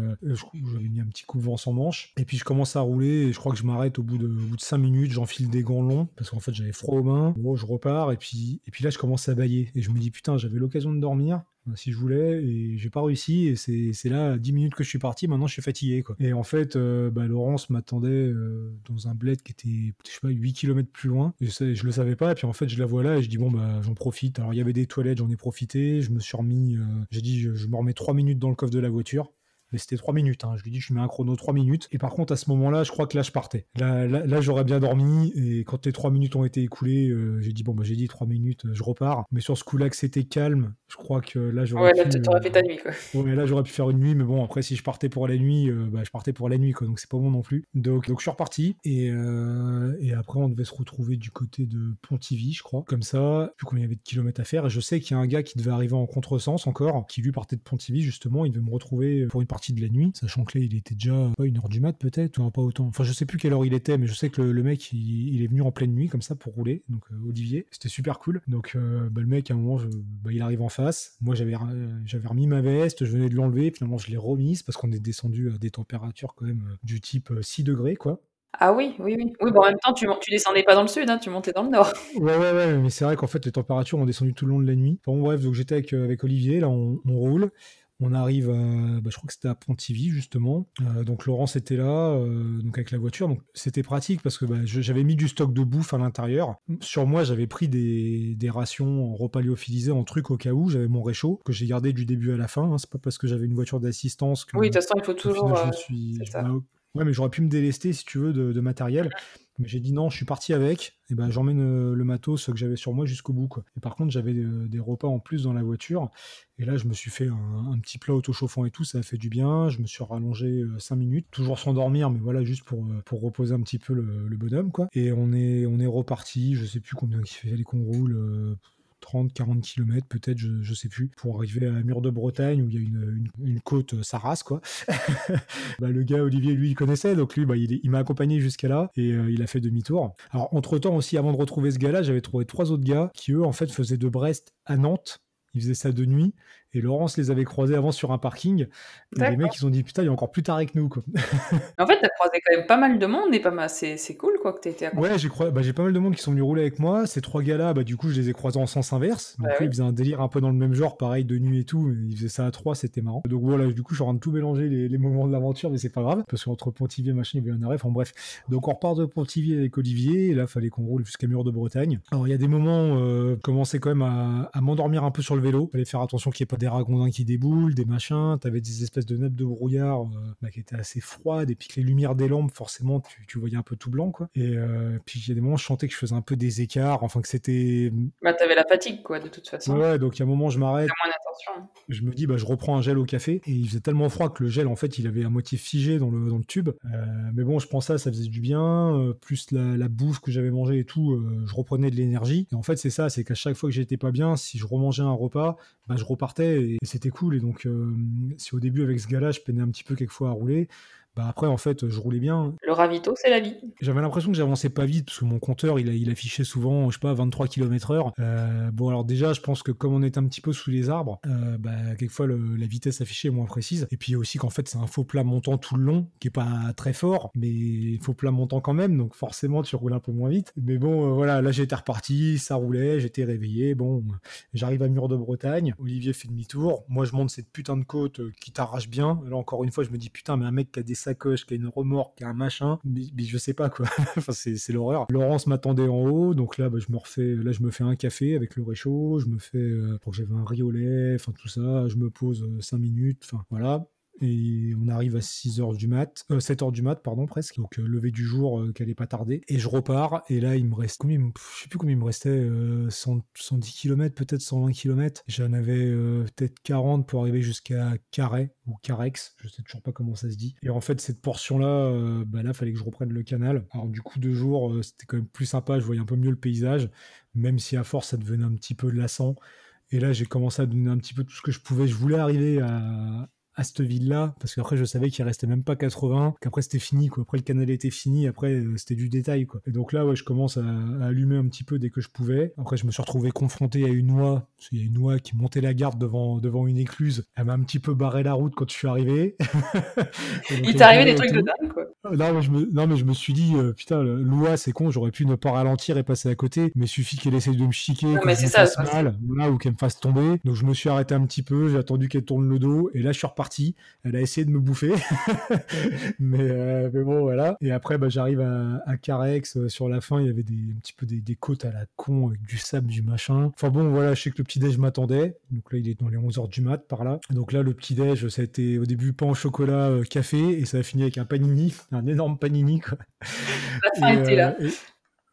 mis un petit coupe-vent sans manche, et puis je commence à rouler et je crois que je m'arrête au bout de 5 minutes, j'enfile des gants longs parce qu'en fait j'avais froid aux mains. Bon, je repars et puis là je commence à bâiller et je me dis putain, j'avais l'occasion de dormir si je voulais et j'ai pas réussi, et c'est là 10 minutes que je suis parti, maintenant je suis fatigué, quoi. Et en fait Laurence m'attendait dans un bled qui était, je sais pas, 8 km plus loin, et je le savais pas, et puis en fait je la vois là et je dis bon bah j'en profite. Alors il y avait des toilettes, j'en ai profité, je me suis remis, j'ai dit je me remets 3 minutes dans le coffre de la voiture. Mais c'était 3 minutes, hein. Je lui dis, je mets un chrono 3 minutes. Et par contre, à ce moment-là, je crois que là, je partais. Là, j'aurais bien dormi. Et quand les 3 minutes ont été écoulées, j'ai dit 3 minutes, je repars. Mais sur ce coup-là, que c'était calme, je crois que là, j'aurais pu... Ouais, là, t'aurais fait ta nuit, quoi. Ouais, là, j'aurais pu faire une nuit. Mais bon, après, si je partais pour la nuit, je partais pour la nuit, quoi. Donc, c'est pas bon non plus. Donc je suis reparti. Et après, on devait se retrouver du côté de Pontivy, je crois. Comme ça, plus combien il y avait de kilomètres à faire. Et je sais qu'il y a un gars qui devait arriver en contresens encore, qui lui partait de Pontivy, justement. Il devait me retrouver pour une partie de la nuit, sachant que là il était déjà pas 1h du mat peut-être, ou pas autant, enfin je sais plus quelle heure il était, mais je sais que le mec il est venu en pleine nuit comme ça pour rouler, donc Olivier, c'était super cool. Donc le mec à un moment il arrive en face, moi j'avais remis ma veste, je venais de l'enlever, finalement je l'ai remise parce qu'on est descendu à des températures quand même du type 6 degrés, quoi. Ah oui, bon, en même temps tu descendais pas dans le sud, hein, tu montais dans le nord. Ouais, mais c'est vrai qu'en fait les températures ont descendu tout le long de la nuit. Bon bref, donc j'étais avec Olivier, là on roule. On arrive à, je crois que c'était à Pontivy justement, donc Laurence était là, donc avec la voiture, donc c'était pratique parce que j'avais mis du stock de bouffe à l'intérieur. Sur moi j'avais pris des rations en repaléophilisé, en truc au cas où, j'avais mon réchaud que j'ai gardé du début à la fin, hein. C'est pas parce que j'avais une voiture d'assistance que... Oui, de toute façon il faut toujours... Final, ouais, mais j'aurais pu me délester si tu veux de matériel. Mais j'ai dit non, je suis parti avec, et j'emmène le matos que j'avais sur moi jusqu'au bout, quoi. Et par contre, j'avais des repas en plus dans la voiture, et là, je me suis fait un petit plat auto-chauffant et tout, ça a fait du bien, je me suis rallongé 5 minutes, toujours sans dormir, mais voilà, juste pour reposer un petit peu le bonhomme, quoi. Et on est reparti, je sais plus combien il fallait qu'on roule... 30-40 km peut-être, je sais plus, pour arriver à Mur-de-Bretagne où il y a une côte sarrasse, quoi. Le gars Olivier, lui, il connaissait, donc lui il m'a accompagné jusqu'à là et il a fait demi-tour. Alors entre temps aussi, avant de retrouver ce gars-là, j'avais trouvé 3 autres gars qui eux en fait faisaient de Brest à Nantes. Ils faisaient ça de nuit et Laurence les avait croisés avant sur un parking. Et les mecs, ils ont dit putain, il est encore plus taré que nous, quoi. En fait, t'as croisé quand même pas mal de monde et pas mal, c'est cool, quoi, que t'aies été à... Ouais, j'ai pas mal de monde qui sont venus rouler avec moi. Ces 3 gars-là, du coup, je les ai croisés en sens inverse. Donc, ils faisaient un délire un peu dans le même genre, pareil, de nuit et tout. Mais ils faisaient ça à 3, c'était marrant. Donc voilà, du coup, je suis en train de tout mélanger les moments de l'aventure, mais c'est pas grave parce qu'entre Pontivy et machin, il y avait un arrêt. Enfin bref, donc on repart de Pontivy avec Olivier. Et là, fallait qu'on roule jusqu'à Mur-de-Bretagne. Alors il y a des moments, commençais quand même à m'endormir un peu sur le vélo. Fallait faire attention qu'il n'y ait pas des ragondins qui déboulent, des machins. T'avais des espèces de nappes de brouillard qui étaient assez froides, et puis que les lumières des lampes, forcément, tu voyais un peu tout blanc, quoi. Et puis il y a des moments, je sentais que je faisais un peu des écarts, enfin que c'était... t'avais la fatigue, quoi, de toute façon. Ouais, donc il y a un moment, je m'arrête. Fais moins attention. Je me dis, je reprends un gel au café, et il faisait tellement froid que le gel, en fait, il avait à moitié figé dans le tube. Mais bon, je pense ça faisait du bien, plus la bouffe que j'avais mangée et tout, je reprenais de l'énergie. Et en fait, c'est ça, c'est qu'à chaque fois que j'étais pas bien, si je remangeais un repas, je repartais et c'était cool. Et donc si au début avec ce gars-là je peinais un petit peu quelquefois à rouler, après en fait je roulais bien. Le ravito, c'est la vie. J'avais l'impression que j'avançais pas vite parce que mon compteur il affichait souvent, je sais pas, 23 km/h. Bon, alors déjà je pense que comme on était un petit peu sous les arbres, quelquefois la vitesse affichée est moins précise, et puis aussi qu'en fait c'est un faux plat montant tout le long qui est pas très fort, mais faux plat montant quand même, donc forcément tu roules un peu moins vite. Mais bon, voilà, là j'étais reparti, ça roulait, j'étais réveillé. Bon, j'arrive à Mur-de-Bretagne, Olivier fait demi-tour, moi je monte cette putain de côte qui t'arrache bien. Là encore une fois je me dis putain, mais un mec qui a des sacoche, qui a une remorque, qui a un machin, mais je sais pas, quoi. Enfin, c'est l'horreur. Laurence m'attendait en haut, donc là je me fais un café avec le réchaud, pour que j'avais un riz au lait, enfin tout ça, je me pose 5 minutes, enfin voilà. Et on arrive à 7h du mat, pardon, presque. Donc lever du jour qui allait pas tarder, et je repars. Et là il me reste je sais plus combien il me restait, 110 km, peut-être 120 km. J'en avais peut-être 40 pour arriver jusqu'à Carhaix ou Carhaix, je sais toujours pas comment ça se dit. Et en fait cette portion là, là fallait que je reprenne le canal. Alors du coup 2 jours, c'était quand même plus sympa, je voyais un peu mieux le paysage, même si à force ça devenait un petit peu lassant. Et là j'ai commencé à donner un petit peu tout ce que je pouvais, je voulais arriver à à cette ville-là, parce qu'après je savais qu'il restait même pas 80, qu'après c'était fini, quoi. Après le canal était fini, après c'était du détail, quoi. Et donc là, ouais, je commence à allumer un petit peu dès que je pouvais. Après, je me suis retrouvé confronté à une oie, parce qu'il y a une oie qui montait la garde devant une écluse. Elle m'a un petit peu barré la route quand je suis arrivé. Il t'est arrivé des trucs de dingue, quoi. Non, mais je me suis dit, putain, l'oie, c'est con, j'aurais pu ne pas ralentir et passer à côté, mais suffit qu'elle essaye de me chiquer, qu'elle me fasse mal, voilà, ou qu'elle me fasse tomber. Donc je me suis arrêté un petit peu, j'ai attendu qu'elle tourne le dos, et là je suis reparti. Elle a essayé de me bouffer, mais bon, voilà. Et après, bah, j'arrive à Carhaix, sur la fin, il y avait un petit peu des côtes à la con, avec du sable, du machin. Enfin bon, voilà, je sais que le petit-déj m'attendait, donc là il est dans les 11h du mat, par là. Donc là, le petit-déj, ça a été au début pain au chocolat, café, et ça a fini avec un panini, un énorme panini, quoi. La fin était là.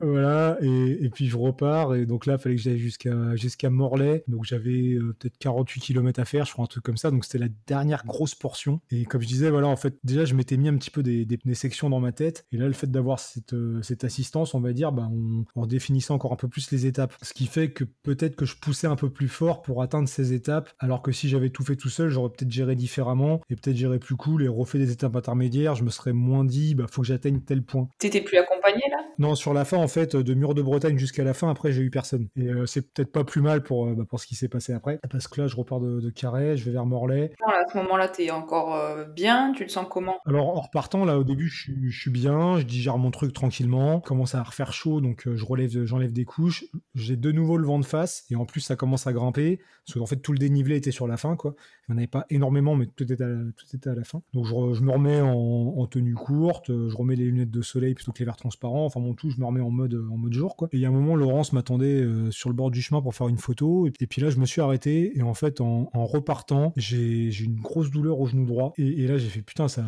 Voilà, et puis je repars, et donc là, il fallait que j'aille jusqu'à Morlaix, donc j'avais peut-être 48 km à faire, je crois, un truc comme ça, donc c'était la dernière grosse portion, et comme je disais, voilà, en fait, déjà, je m'étais mis un petit peu des sections dans ma tête, et là, le fait d'avoir cette assistance, on va dire, bah, on définissait encore un peu plus les étapes, ce qui fait que peut-être que je poussais un peu plus fort pour atteindre ces étapes, alors que si j'avais tout fait tout seul, j'aurais peut-être géré différemment, et peut-être géré plus cool, et refait des étapes intermédiaires, je me serais moins dit, bah, faut que j'atteigne tel point. T'étais plus accompagné, là ? Non, sur la fin, en fait, de Mur-de-Bretagne jusqu'à la fin, après j'ai eu personne. Et c'est peut-être pas plus mal pour ce qui s'est passé après, parce que là je repars de Carhaix, je vais vers Morlaix. Voilà, à ce moment-là, t'es encore bien, tu le sens comment ? Alors en repartant, là au début, je suis bien, je digère mon truc tranquillement, commence à refaire chaud, donc j'enlève des couches, j'ai de nouveau le vent de face, et en plus ça commence à grimper, parce qu'en fait tout le dénivelé était sur la fin, quoi. Il n'y en avait pas énormément, mais tout était à la fin. Donc je me remets en tenue courte, je remets les lunettes de soleil plutôt que les verres transparents, enfin bon, tout, je me remets en mode jour, quoi. Et il y a un moment, Laurence m'attendait sur le bord du chemin pour faire une photo, et puis là je me suis arrêté, et en fait en repartant, j'ai une grosse douleur au genou droit, et là j'ai fait putain, ça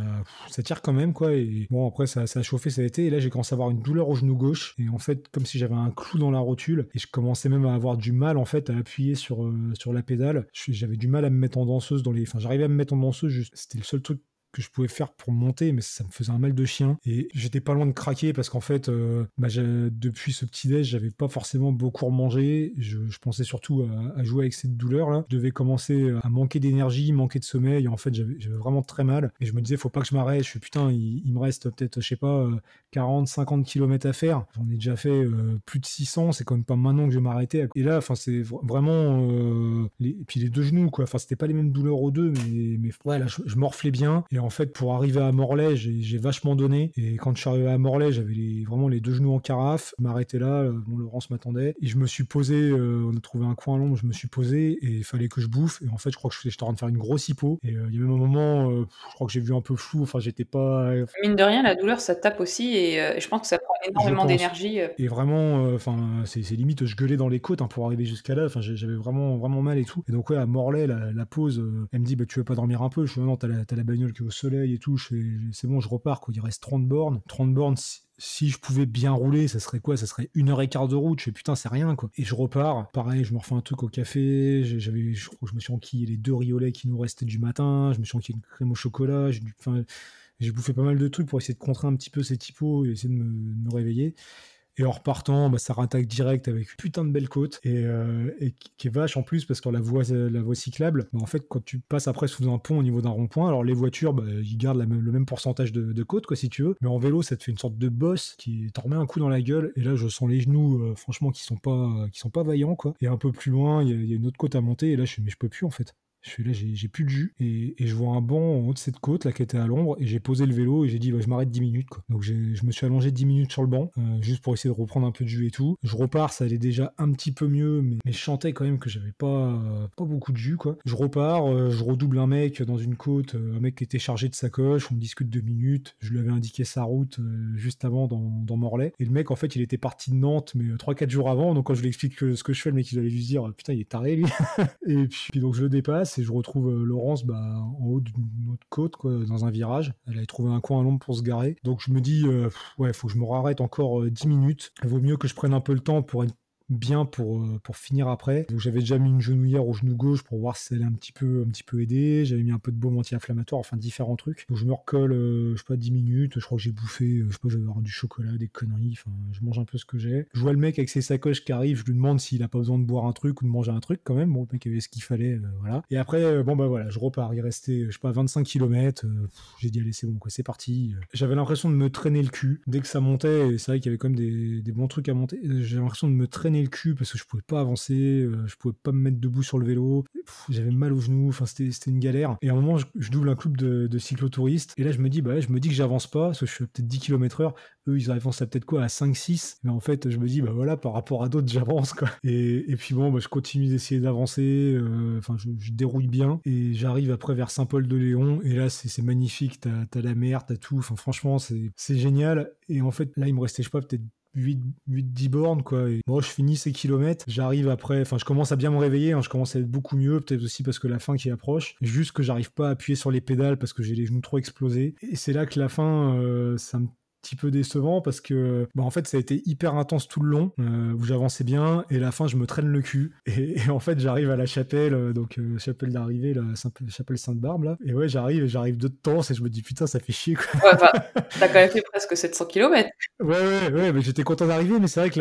tire quand même, quoi. Et bon, après ça a chauffé, ça a été, et là j'ai commencé à avoir une douleur au genou gauche, et en fait comme si j'avais un clou dans la rotule, et je commençais même à avoir du mal en fait à appuyer sur la pédale. J'avais du mal à me mettre en danseuse j'arrivais à me mettre en danseuse, juste, c'était le seul truc que je pouvais faire pour monter, mais ça me faisait un mal de chien, et j'étais pas loin de craquer, parce qu'en fait depuis ce petit-déj, j'avais pas forcément beaucoup remangé, je pensais surtout à jouer avec cette douleur là, je devais commencer à manquer d'énergie, manquer de sommeil, et en fait j'avais vraiment très mal, et je me disais faut pas que je m'arrête, je suis putain, il me reste peut-être, je sais pas, 40-50 km à faire, j'en ai déjà fait plus de 600, c'est quand même pas maintenant que je vais m'arrêter, et là enfin c'est vraiment et puis les deux genoux, quoi, enfin c'était pas les mêmes douleurs aux deux, mais ouais, là je morflais bien, et en fait, pour arriver à Morlaix, j'ai vachement donné. Et quand je suis arrivé à Morlaix, j'avais vraiment les deux genoux en carafe. Je m'arrêtais là, Laurence m'attendait. Et je me suis posé, on a trouvé un coin à l'ombre, je me suis posé et il fallait que je bouffe. Et en fait, je crois que j'étais en train de faire une grosse hypo. Et il y a même un moment, je crois que j'ai vu un peu flou. Enfin, j'étais pas... Mine de rien, la douleur, ça tape aussi. Et je pense que ça prend énormément d'énergie. Et vraiment, c'est limite, je gueulais dans les côtes pour arriver jusqu'à là. Enfin, j'avais vraiment, vraiment mal et tout. Et donc, ouais, à Morlaix, la pause, elle me dit, bah, tu veux pas dormir un peu ? Je dis, non, t'as la bagnole qui est au soleil et tout, c'est bon, je repars, quoi. Il reste 30 bornes, si je pouvais bien rouler, ça serait quoi ? Ça serait 1h15 de route, je fais putain, c'est rien, quoi. Et je repars, pareil, je me refais un truc au café, je me suis enquillé les 2 riolets qui nous restaient du matin, je me suis enquillé une crème au chocolat, j'ai bouffé pas mal de trucs pour essayer de contrer un petit peu ces typos et essayer de me réveiller. Et en repartant, bah, ça rattaque direct avec une putain de belle côte et qui est vache en plus, parce que la voie cyclable, bah, en fait, quand tu passes après sous un pont au niveau d'un rond-point, alors les voitures, bah, ils gardent le même pourcentage de côte, quoi, si tu veux. Mais en vélo, ça te fait une sorte de bosse qui t'en remet un coup dans la gueule. Et là, je sens les genoux, franchement, qui sont pas vaillants, quoi. Et un peu plus loin, il y a une autre côte à monter. Et là, je suis mais je peux plus, en fait. Je suis là, j'ai plus de jus, et je vois un banc en haut de cette côte là qui était à l'ombre, et j'ai posé le vélo et j'ai dit bah, je m'arrête 10 minutes, quoi. Donc je me suis allongé 10 minutes sur le banc, juste pour essayer de reprendre un peu de jus et tout. Je repars, ça allait déjà un petit peu mieux, mais je sentais quand même que j'avais pas beaucoup de jus, quoi. Je repars, je redouble un mec dans une côte, un mec qui était chargé de sacoche, on discute 2 minutes, je lui avais indiqué sa route juste avant dans Morlaix, et le mec en fait il était parti de Nantes mais 3-4 jours avant, donc quand je lui explique ce que je fais, le mec il allait lui dire putain il est taré lui. Et puis donc je le dépasse et je retrouve Laurence bah, en haut d'une autre côte, quoi, dans un virage. Elle avait trouvé un coin à l'ombre pour se garer. Donc je me dis, ouais, faut que je me rarrête encore 10 minutes. Il vaut mieux que je prenne un peu le temps pour être bien pour finir après. Donc, j'avais déjà mis une genouillère au genou gauche pour voir si ça allait un petit peu aider. J'avais mis un peu de baume anti-inflammatoire, enfin différents trucs. Donc je me recolle, 10 minutes. Je crois que j'ai bouffé, j'avais du chocolat, des conneries. Enfin, je mange un peu ce que j'ai. Je vois le mec avec ses sacoches qui arrive. Je lui demande s'il a pas besoin de boire un truc ou de manger un truc quand même. Bon, le mec avait ce qu'il fallait, voilà. Et après, je repars. Il restait, 25 km. J'ai dit allez, c'est bon, quoi, c'est parti. J'avais l'impression de me traîner le cul. Dès que ça montait, et c'est vrai qu'il y avait quand même des bons trucs à monter. J'avais l'impression de me traîner le cul parce que je pouvais pas avancer, je pouvais pas me mettre debout sur le vélo, j'avais mal aux genoux, enfin c'était une galère. Et à un moment je double un club de cyclotouristes et là je me dis que j'avance pas parce que je suis à peut-être 10 km/h, eux ils avancent à peut-être quoi à 5-6, mais en fait je me dis par rapport à d'autres j'avance quoi. Et puis je continue d'essayer d'avancer, je dérouille bien et j'arrive après vers Saint-Paul-de-Léon et là c'est magnifique, t'as la mer, t'as tout, enfin franchement c'est génial. Et en fait là il me restait peut-être 8-10 bornes quoi, et bon je finis ces kilomètres, j'arrive après, je commence à bien me réveiller, je commence à être beaucoup mieux, peut-être aussi parce que la faim qui approche, juste que j'arrive pas à appuyer sur les pédales parce que j'ai les genoux trop explosés, et c'est là que la faim, ça me petit peu décevant parce que ça a été hyper intense tout le long, où j'avançais bien et à la fin je me traîne le cul et en fait j'arrive à la chapelle, donc chapelle d'arrivée, la chapelle Sainte-Barbe là, et ouais j'arrive de temps et je me dis putain ça fait chier quoi. Ouais, t'as quand même fait presque 700 km. Ouais mais j'étais content d'arriver, mais c'est vrai que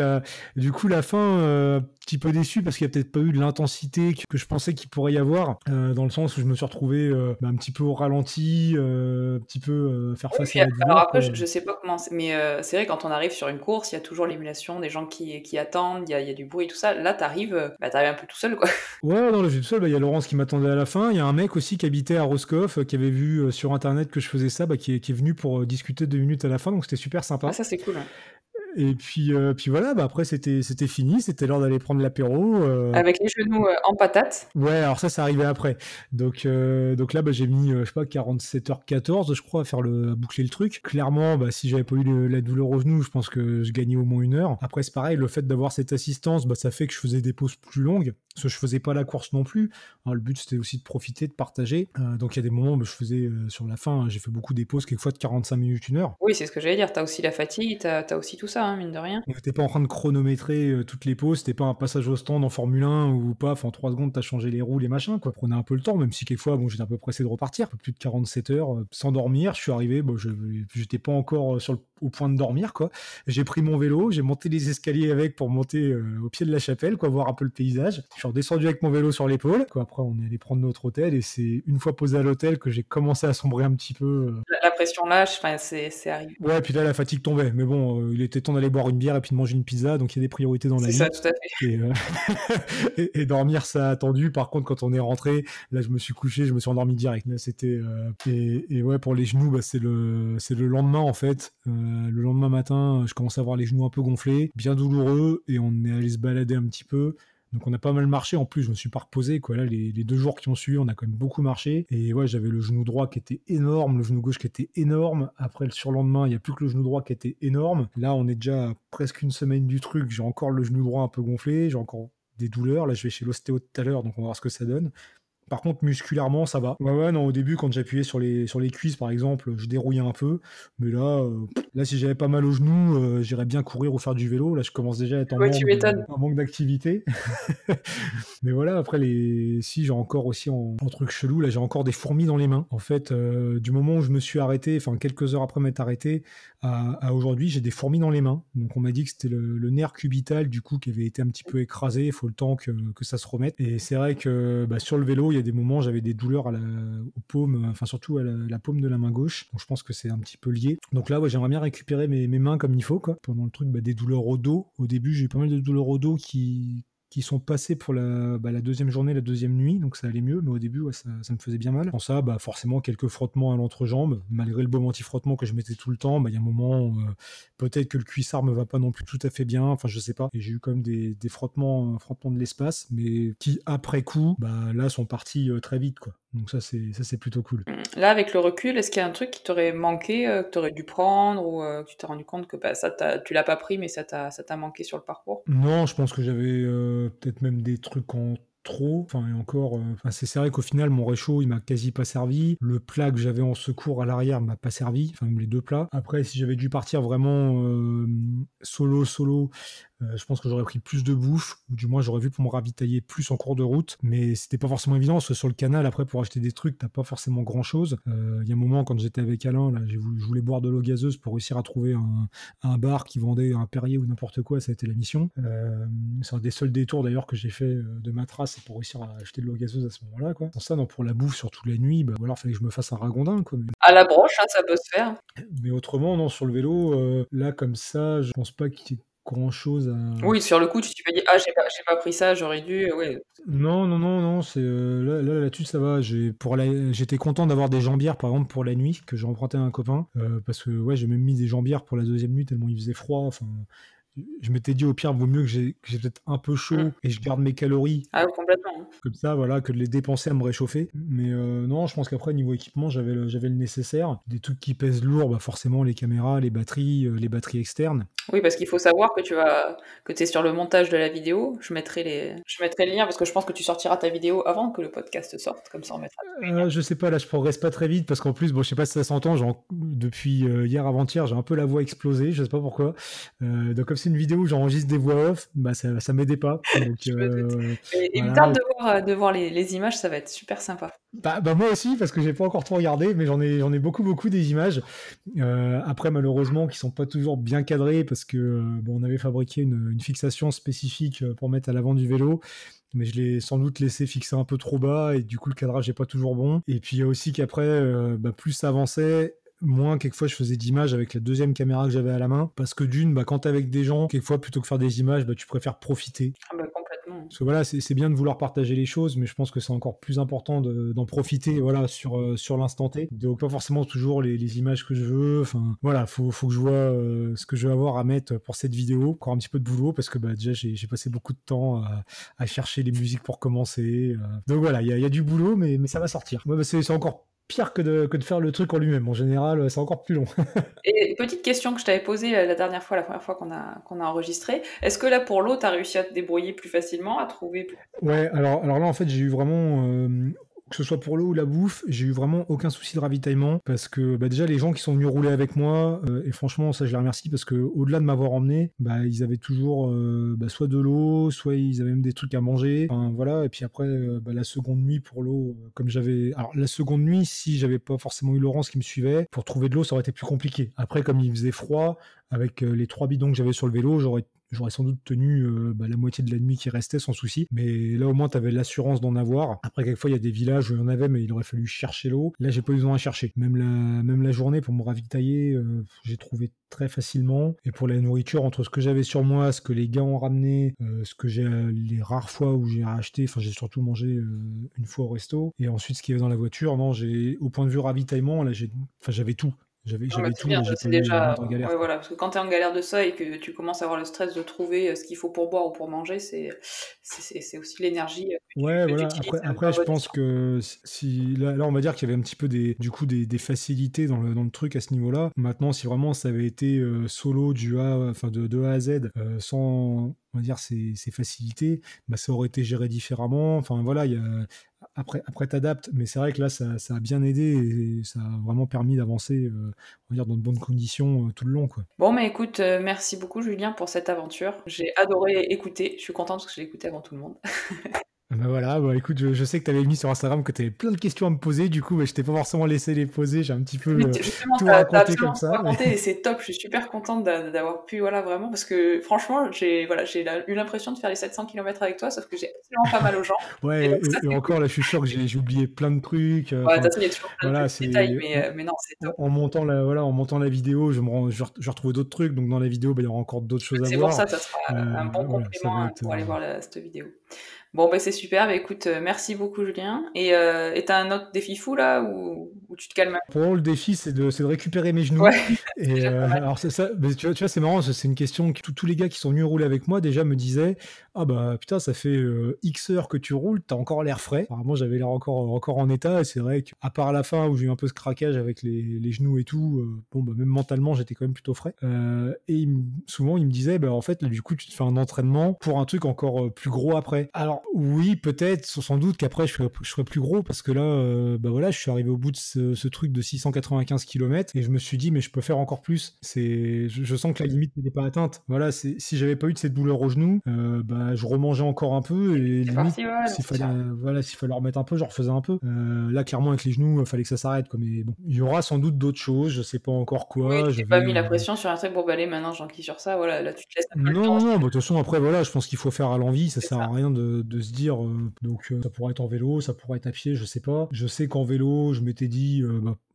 la fin petit peu déçu parce qu'il y a peut-être pas eu de l'intensité que je pensais qu'il pourrait y avoir, dans le sens où je me suis retrouvé un petit peu au ralenti, un petit peu faire face à la douleur. Alors après je sais pas comment, mais c'est vrai quand on arrive sur une course il y a toujours l'émulation des gens qui attendent, il y a du bruit et tout ça, là t'arrives un peu tout seul quoi. Ouais non, là j'étais tout seul, il y a Laurence qui m'attendait à la fin, il y a un mec aussi qui habitait à Roscoff, qui avait vu sur internet que je faisais ça, qui est venu pour discuter 2 minutes à la fin, donc c'était super sympa. Ah, ça c'est cool hein. Et puis voilà, après c'était fini, c'était l'heure d'aller prendre l'apéro. Avec les genoux en patate. Ouais, alors ça arrivait après. Donc là, j'ai mis, 47h14, je crois, à boucler le truc. Clairement, si j'avais pas eu la douleur au genou, je pense que je gagnais au moins 1 heure. Après, c'est pareil, le fait d'avoir cette assistance, ça fait que je faisais des pauses plus longues. Parce que je faisais pas la course non plus. Alors, le but, c'était aussi de profiter, de partager. Donc il y a des moments où je faisais, sur la fin, j'ai fait beaucoup des pauses, quelquefois de 45 minutes, 1 heure. Oui, c'est ce que j'allais dire. T'as aussi la fatigue, t'as aussi tout ça. Mine de rien. On n'était pas en train de chronométrer toutes les pauses, c'était pas un passage au stand en Formule 1 où paf, en 3 secondes t'as changé les roues, les machins, quoi. Prenait un peu le temps, même si quelquefois j'étais un peu pressé de repartir, plus de 47 heures sans dormir, je suis arrivé, j'étais pas encore au point de dormir, quoi. J'ai pris mon vélo, j'ai monté les escaliers pour monter au pied de la chapelle, quoi, voir un peu le paysage. Je suis redescendu avec mon vélo sur l'épaule, quoi. Après on est allé prendre notre hôtel et c'est une fois posé à l'hôtel que j'ai commencé à sombrer un petit peu. La pression lâche, c'est arrivé. Ouais, puis là la fatigue tombait, mais bon, il était temps d'aller boire une bière et puis de manger une pizza, donc il y a des priorités dans la vie. C'est ça, tout à fait. Et dormir, ça a attendu. Par contre, quand on est rentré, là, je me suis couché, je me suis endormi direct. Là, c'était ouais, pour les genoux, c'est le lendemain en fait. Le lendemain matin, je commence à avoir les genoux un peu gonflés, bien douloureux, et on est allé se balader un petit peu. Donc on a pas mal marché, en plus je me suis pas reposé quoi. Là les 2 jours qui ont suivi on a quand même beaucoup marché, et ouais j'avais le genou droit qui était énorme, le genou gauche qui était énorme, après le surlendemain il n'y a plus que le genou droit qui était énorme, là on est déjà à presque 1 semaine du truc, j'ai encore le genou droit un peu gonflé, j'ai encore des douleurs, là je vais chez l'ostéo tout à l'heure donc on va voir ce que ça donne. Par contre, musculairement, ça va. Ouais, non, au début, quand j'appuyais sur les cuisses, par exemple, je dérouillais un peu. Mais là, si j'avais pas mal aux genoux, j'irais bien courir ou faire du vélo. Là, je commence déjà à être en manque d'activité. Mais voilà, après, si j'ai encore aussi en truc chelou, là, j'ai encore des fourmis dans les mains. En fait, du moment où je me suis arrêté, enfin, quelques heures après m'être arrêté, à aujourd'hui, j'ai des fourmis dans les mains. Donc, on m'a dit que c'était le nerf cubital, du coup, qui avait été un petit peu écrasé. Il faut le temps que ça se remette. Et c'est vrai que sur le vélo, il y a des moments j'avais des douleurs aux paumes, enfin surtout à la paume de la main gauche, donc je pense que c'est un petit peu lié. Donc là ouais, j'aimerais bien récupérer mes mains comme il faut quoi. Pendant le truc des douleurs au dos, au début j'ai eu pas mal de douleurs au dos qui sont passées pour la deuxième journée, la deuxième nuit, donc ça allait mieux, mais au début ouais, ça me faisait bien mal. Dans ça forcément quelques frottements à l'entrejambe, malgré le baume anti-frottement que je mettais tout le temps, il y a un moment où, peut-être que le cuissard me va pas non plus tout à fait bien, enfin je sais pas, et j'ai eu quand même des frottements de l'espace, mais qui après coup là sont partis très vite quoi. Donc ça c'est plutôt cool. Là avec le recul, est-ce qu'il y a un truc qui t'aurait manqué, que t'aurais dû prendre, ou que tu t'es rendu compte que tu l'as pas pris mais ça t'a manqué sur le parcours? Non, je pense que j'avais peut-être même des trucs en trop, enfin et encore, c'est vrai qu'au final mon réchaud il m'a quasi pas servi, le plat que j'avais en secours à l'arrière m'a pas servi, enfin même les 2 plats. Après si j'avais dû partir vraiment solo Je pense que j'aurais pris plus de bouffe, ou du moins j'aurais vu pour me ravitailler plus en cours de route, mais c'était pas forcément évident, parce que sur le canal, après, pour acheter des trucs, t'as pas forcément grand chose. Il y a un moment, quand j'étais avec Alain, là, je voulais boire de l'eau gazeuse pour réussir à trouver un bar qui vendait un Perrier ou n'importe quoi, ça a été la mission. C'est un des seuls détours d'ailleurs que j'ai fait de ma trace, c'est pour réussir à acheter de l'eau gazeuse à ce moment-là, quoi. Sans ça, non, pour la bouffe, surtout la nuit, bah, ou alors fallait que je me fasse un ragondin, quoi. Mais... à la broche, hein, ça peut se faire. Mais autrement, non, sur le vélo, là, comme ça, je pense pas qu'il y ait grand-chose à... Oui, sur le coup, tu te dis « Ah, j'ai pas pris ça, j'aurais dû... Ouais. » Non, c'est, là-dessus, ça va. J'étais content d'avoir des jambières, par exemple, pour la nuit, que j'ai emprunté à un copain, parce que ouais, j'ai même mis des jambières pour la deuxième nuit, tellement il faisait froid, enfin... Je m'étais dit, au pire, vaut mieux que j'ai peut-être un peu chaud et je garde mes calories. Ah, complètement. Comme ça, voilà, que de les dépenser à me réchauffer. Mais non, je pense qu'après, niveau équipement, j'avais le nécessaire. Des trucs qui pèsent lourd, bah forcément, les caméras, les batteries externes. Oui, parce qu'il faut savoir que tu es sur le montage de la vidéo. Je mettrai le lien parce que je pense que tu sortiras ta vidéo avant que le podcast sorte. Comme ça, on mettra. Je sais pas, là, je progresse pas très vite parce qu'en plus, bon, je sais pas si ça s'entend, depuis hier avant-hier, j'ai un peu la voix explosée, je sais pas pourquoi. Donc, comme une vidéo où j'enregistre des voix off, bah ça m'aidait pas. Donc, il me tarde de voir les images, ça va être super sympa. Bah moi aussi, parce que j'ai pas encore trop regardé, mais j'en ai beaucoup des images. Après, malheureusement, qui sont pas toujours bien cadrées, parce que on avait fabriqué une fixation spécifique pour mettre à l'avant du vélo, mais je l'ai sans doute laissé fixer un peu trop bas, et du coup, le cadrage est pas toujours bon. Et puis, il y a aussi qu'après, plus ça avançait, moins quelquefois je faisais d'images avec la deuxième caméra que j'avais à la main, parce que quand t'es avec des gens, quelquefois plutôt que faire des images, tu préfères profiter. Ah bah complètement. Parce que voilà, c'est bien de vouloir partager les choses, mais je pense que c'est encore plus important d'en profiter, voilà, sur l'instant T. Donc pas forcément toujours les images que je veux, enfin voilà, faut que je vois ce que je vais avoir à mettre pour cette vidéo. Encore un petit peu de boulot, parce que déjà j'ai passé beaucoup de temps à chercher les musiques pour commencer. Donc voilà, il y a du boulot, mais ça va sortir. Ouais, c'est encore pire que de faire le truc en lui-même. En général, c'est encore plus long. Et petite question que je t'avais posée la première fois qu'on a enregistré. Est-ce que là, pour l'eau, tu as réussi à te débrouiller plus facilement, à trouver plus... Ouais, alors là, en fait, j'ai eu vraiment... que ce soit pour l'eau ou la bouffe, j'ai eu vraiment aucun souci de ravitaillement, parce que déjà les gens qui sont venus rouler avec moi, et franchement ça je les remercie, parce que au-delà de m'avoir emmené, ils avaient toujours soit de l'eau, soit ils avaient même des trucs à manger, enfin voilà. Et puis après la seconde nuit pour l'eau, si j'avais pas forcément eu Laurence qui me suivait, pour trouver de l'eau ça aurait été plus compliqué. Après, comme il faisait froid, avec les 3 bidons que j'avais sur le vélo, j'aurais sans doute tenu la moitié de la nuit qui restait sans souci. Mais là, au moins, t'avais l'assurance d'en avoir. Après, quelquefois, il y a des villages où il y en avait, mais il aurait fallu chercher l'eau. Là, j'ai pas eu besoin de chercher. Même la journée, pour me ravitailler, j'ai trouvé très facilement. Et pour la nourriture, entre ce que j'avais sur moi, ce que les gars ont ramené, ce que j'ai les rares fois où j'ai acheté, enfin, j'ai surtout mangé une fois au resto. Et ensuite, ce qu'il y avait dans la voiture, non, au point de vue ravitaillement, là, j'avais tout. J'avais tout, bien, mais j'étais déjà en galère. Ouais, voilà, parce que quand t'es en galère de ça et que tu commences à avoir le stress de trouver ce qu'il faut pour boire ou pour manger, c'est aussi l'énergie. Ouais, voilà. Après je pense que si là on va dire qu'il y avait un petit peu des facilités dans le truc à ce niveau-là. Maintenant, si vraiment ça avait été solo de A à Z, sans on va dire ces facilités, ça aurait été géré différemment. Enfin voilà, il y a... Après t'adaptes, mais c'est vrai que là ça a bien aidé et ça a vraiment permis d'avancer dans de bonnes conditions tout le long, quoi. Bon mais écoute, merci beaucoup Julien pour cette aventure, j'ai adoré écouter, je suis contente parce que je l'ai écouté avant tout le monde. Écoute, je sais que t'avais mis sur Instagram que t'avais plein de questions à me poser, du coup je t'ai pas forcément laissé les poser, j'ai un petit peu tout raconté comme ça. Raconté, et c'est top, je suis super contente d'avoir pu, voilà, vraiment, parce que franchement j'ai eu l'impression de faire les 700 km avec toi, sauf que j'ai absolument pas mal aux gens. Ouais, donc, ça, et encore cool. Là je suis sûr que j'ai oublié plein de trucs. Ouais, t'as oublié toujours plein de détails, mais non, c'est top. En montant la vidéo, je retrouve d'autres trucs, donc dans la vidéo il y aura encore d'autres choses à voir. C'est pour ça sera un bon complément pour aller voir cette vidéo. Bon, c'est super. Écoute, merci beaucoup, Julien. Et t'as un autre défi fou, là, où tu te calmes? Pour moi, le défi, c'est de récupérer mes genoux. Ouais, alors, c'est ça. Mais tu vois, c'est marrant. C'est une question que tous les gars qui sont venus rouler avec moi, déjà, me disaient « ah bah putain, ça fait X heures que tu roules, t'as encore l'air frais. Apparemment, j'avais l'air encore en état, et c'est vrai qu'à part la fin où j'ai eu un peu ce craquage avec les genoux et tout, bon bah même mentalement, j'étais quand même plutôt frais. Souvent, il me disait, bah en fait, là, du coup, tu te fais un entraînement pour un truc encore plus gros après. Alors oui, peut-être, sans doute qu'après, je serais plus gros, parce que là, bah voilà, je suis arrivé au bout de ce truc de 695 km, et je me suis dit, mais je peux faire encore plus. Je sens que la limite n'était pas atteinte. Voilà, si j'avais pas eu de cette douleur au genou, bah je remangeais encore un peu, et limite, s'il fallait remettre un peu, j'en refaisais un peu. Là, clairement, avec les genoux, fallait que ça s'arrête, quoi. Mais bon, il y aura sans doute d'autres choses, je sais pas encore quoi. Oui, j'ai pas mis la pression sur un truc, bon, bah allez, maintenant j'enquille sur ça, voilà, là tu te laisses un peu. Non, de toute façon, après, voilà, je pense qu'il faut faire à l'envie, ça sert à rien de se dire, donc ça pourrait être en vélo, ça pourrait être à pied, je sais pas. Je sais qu'en vélo, je m'étais dit,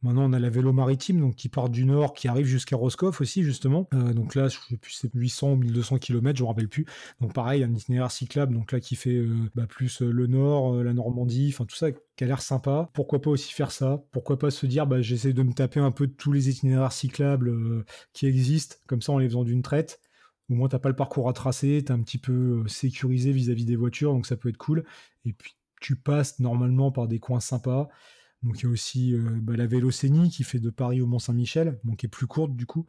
maintenant on a la vélo maritime, donc qui part du nord, qui arrive jusqu'à Roscoff aussi, justement. Donc là, je sais plus, c'est 800 ou 1200 km, je me rappelle plus. Donc pareil, un itinéraire cyclable, donc là qui fait plus le nord, la Normandie, enfin tout ça, qui a l'air sympa. Pourquoi pas aussi faire ça? Pourquoi pas se dire, bah j'essaie de me taper un peu de tous les itinéraires cyclables qui existent, comme ça en les faisant d'une traite. Au moins t'as pas le parcours à tracer, t'es un petit peu sécurisé vis-à-vis des voitures, donc ça peut être cool. Et puis tu passes normalement par des coins sympas. Donc il y a aussi la Vélocénie qui fait de Paris au Mont-Saint-Michel, donc qui est plus courte du coup.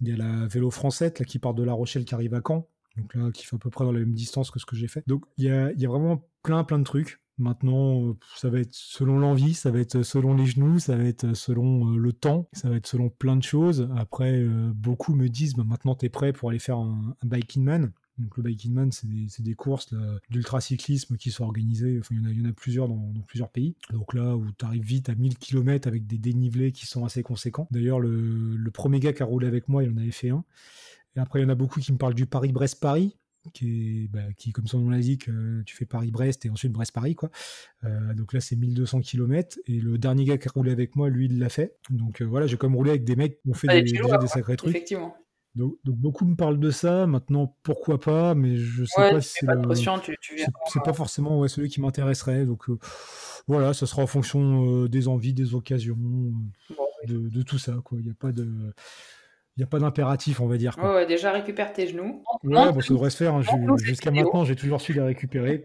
Il y a la vélo française là, qui part de La Rochelle qui arrive à Caen, donc là qui fait à peu près dans la même distance que ce que j'ai fait. Donc il y a vraiment plein de trucs. Maintenant, ça va être selon l'envie, ça va être selon les genoux, ça va être selon le temps, ça va être selon plein de choses. Après, beaucoup me disent bah, maintenant t'es prêt pour aller faire un Biking Man. Donc le Biking Man, c'est des courses là, d'ultracyclisme qui sont organisées, enfin il y en a plusieurs dans plusieurs pays. Donc là où tu arrives vite à 1000 km avec des dénivelés qui sont assez conséquents. D'ailleurs le premier gars qui a roulé avec moi, il en avait fait un. Et après il y en a beaucoup qui me parlent du Paris-Brest-Paris. Qui comme son nom l'indique, tu fais Paris-Brest et ensuite Brest-Paris, quoi. Donc là, c'est 1200 km. Et le dernier gars qui a roulé avec moi, lui, il l'a fait. Donc voilà, j'ai quand même roulé avec des mecs qui ont fait des sacrés trucs. Effectivement. Donc beaucoup me parlent de ça. Maintenant, pourquoi pas, mais je sais pas si c'est pas forcément celui qui m'intéresserait. Donc voilà, ça sera en fonction des envies, des occasions, de tout ça, quoi. Il n'y a pas d'impératif, on va dire. Quoi. Ouais, déjà, récupère tes genoux. Ouais, bon, ça devrait se faire. Hein. Jusqu'à maintenant, j'ai toujours su les récupérer.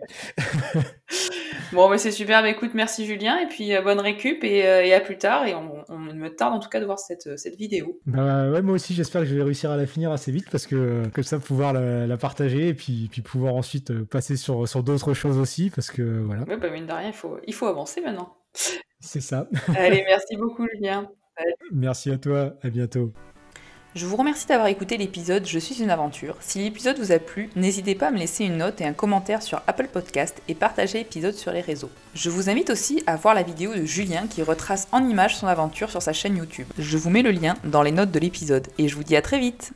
Bon, mais c'est super. Mais écoute, merci Julien. Et puis, bonne récup et à plus tard. Et on me tarde en tout cas de voir cette vidéo. Bah, ouais, moi aussi, j'espère que je vais réussir à la finir assez vite parce que comme ça, pouvoir la partager et puis pouvoir ensuite passer sur d'autres choses aussi parce que voilà. Ouais, bah, mine de rien, il faut avancer maintenant. C'est ça. Allez, merci beaucoup Julien. Allez. Merci à toi. À bientôt. Je vous remercie d'avoir écouté l'épisode Je suis une aventure. Si l'épisode vous a plu, n'hésitez pas à me laisser une note et un commentaire sur Apple Podcast et partager l'épisode sur les réseaux. Je vous invite aussi à voir la vidéo de Julien qui retrace en images son aventure sur sa chaîne YouTube. Je vous mets le lien dans les notes de l'épisode et je vous dis à très vite.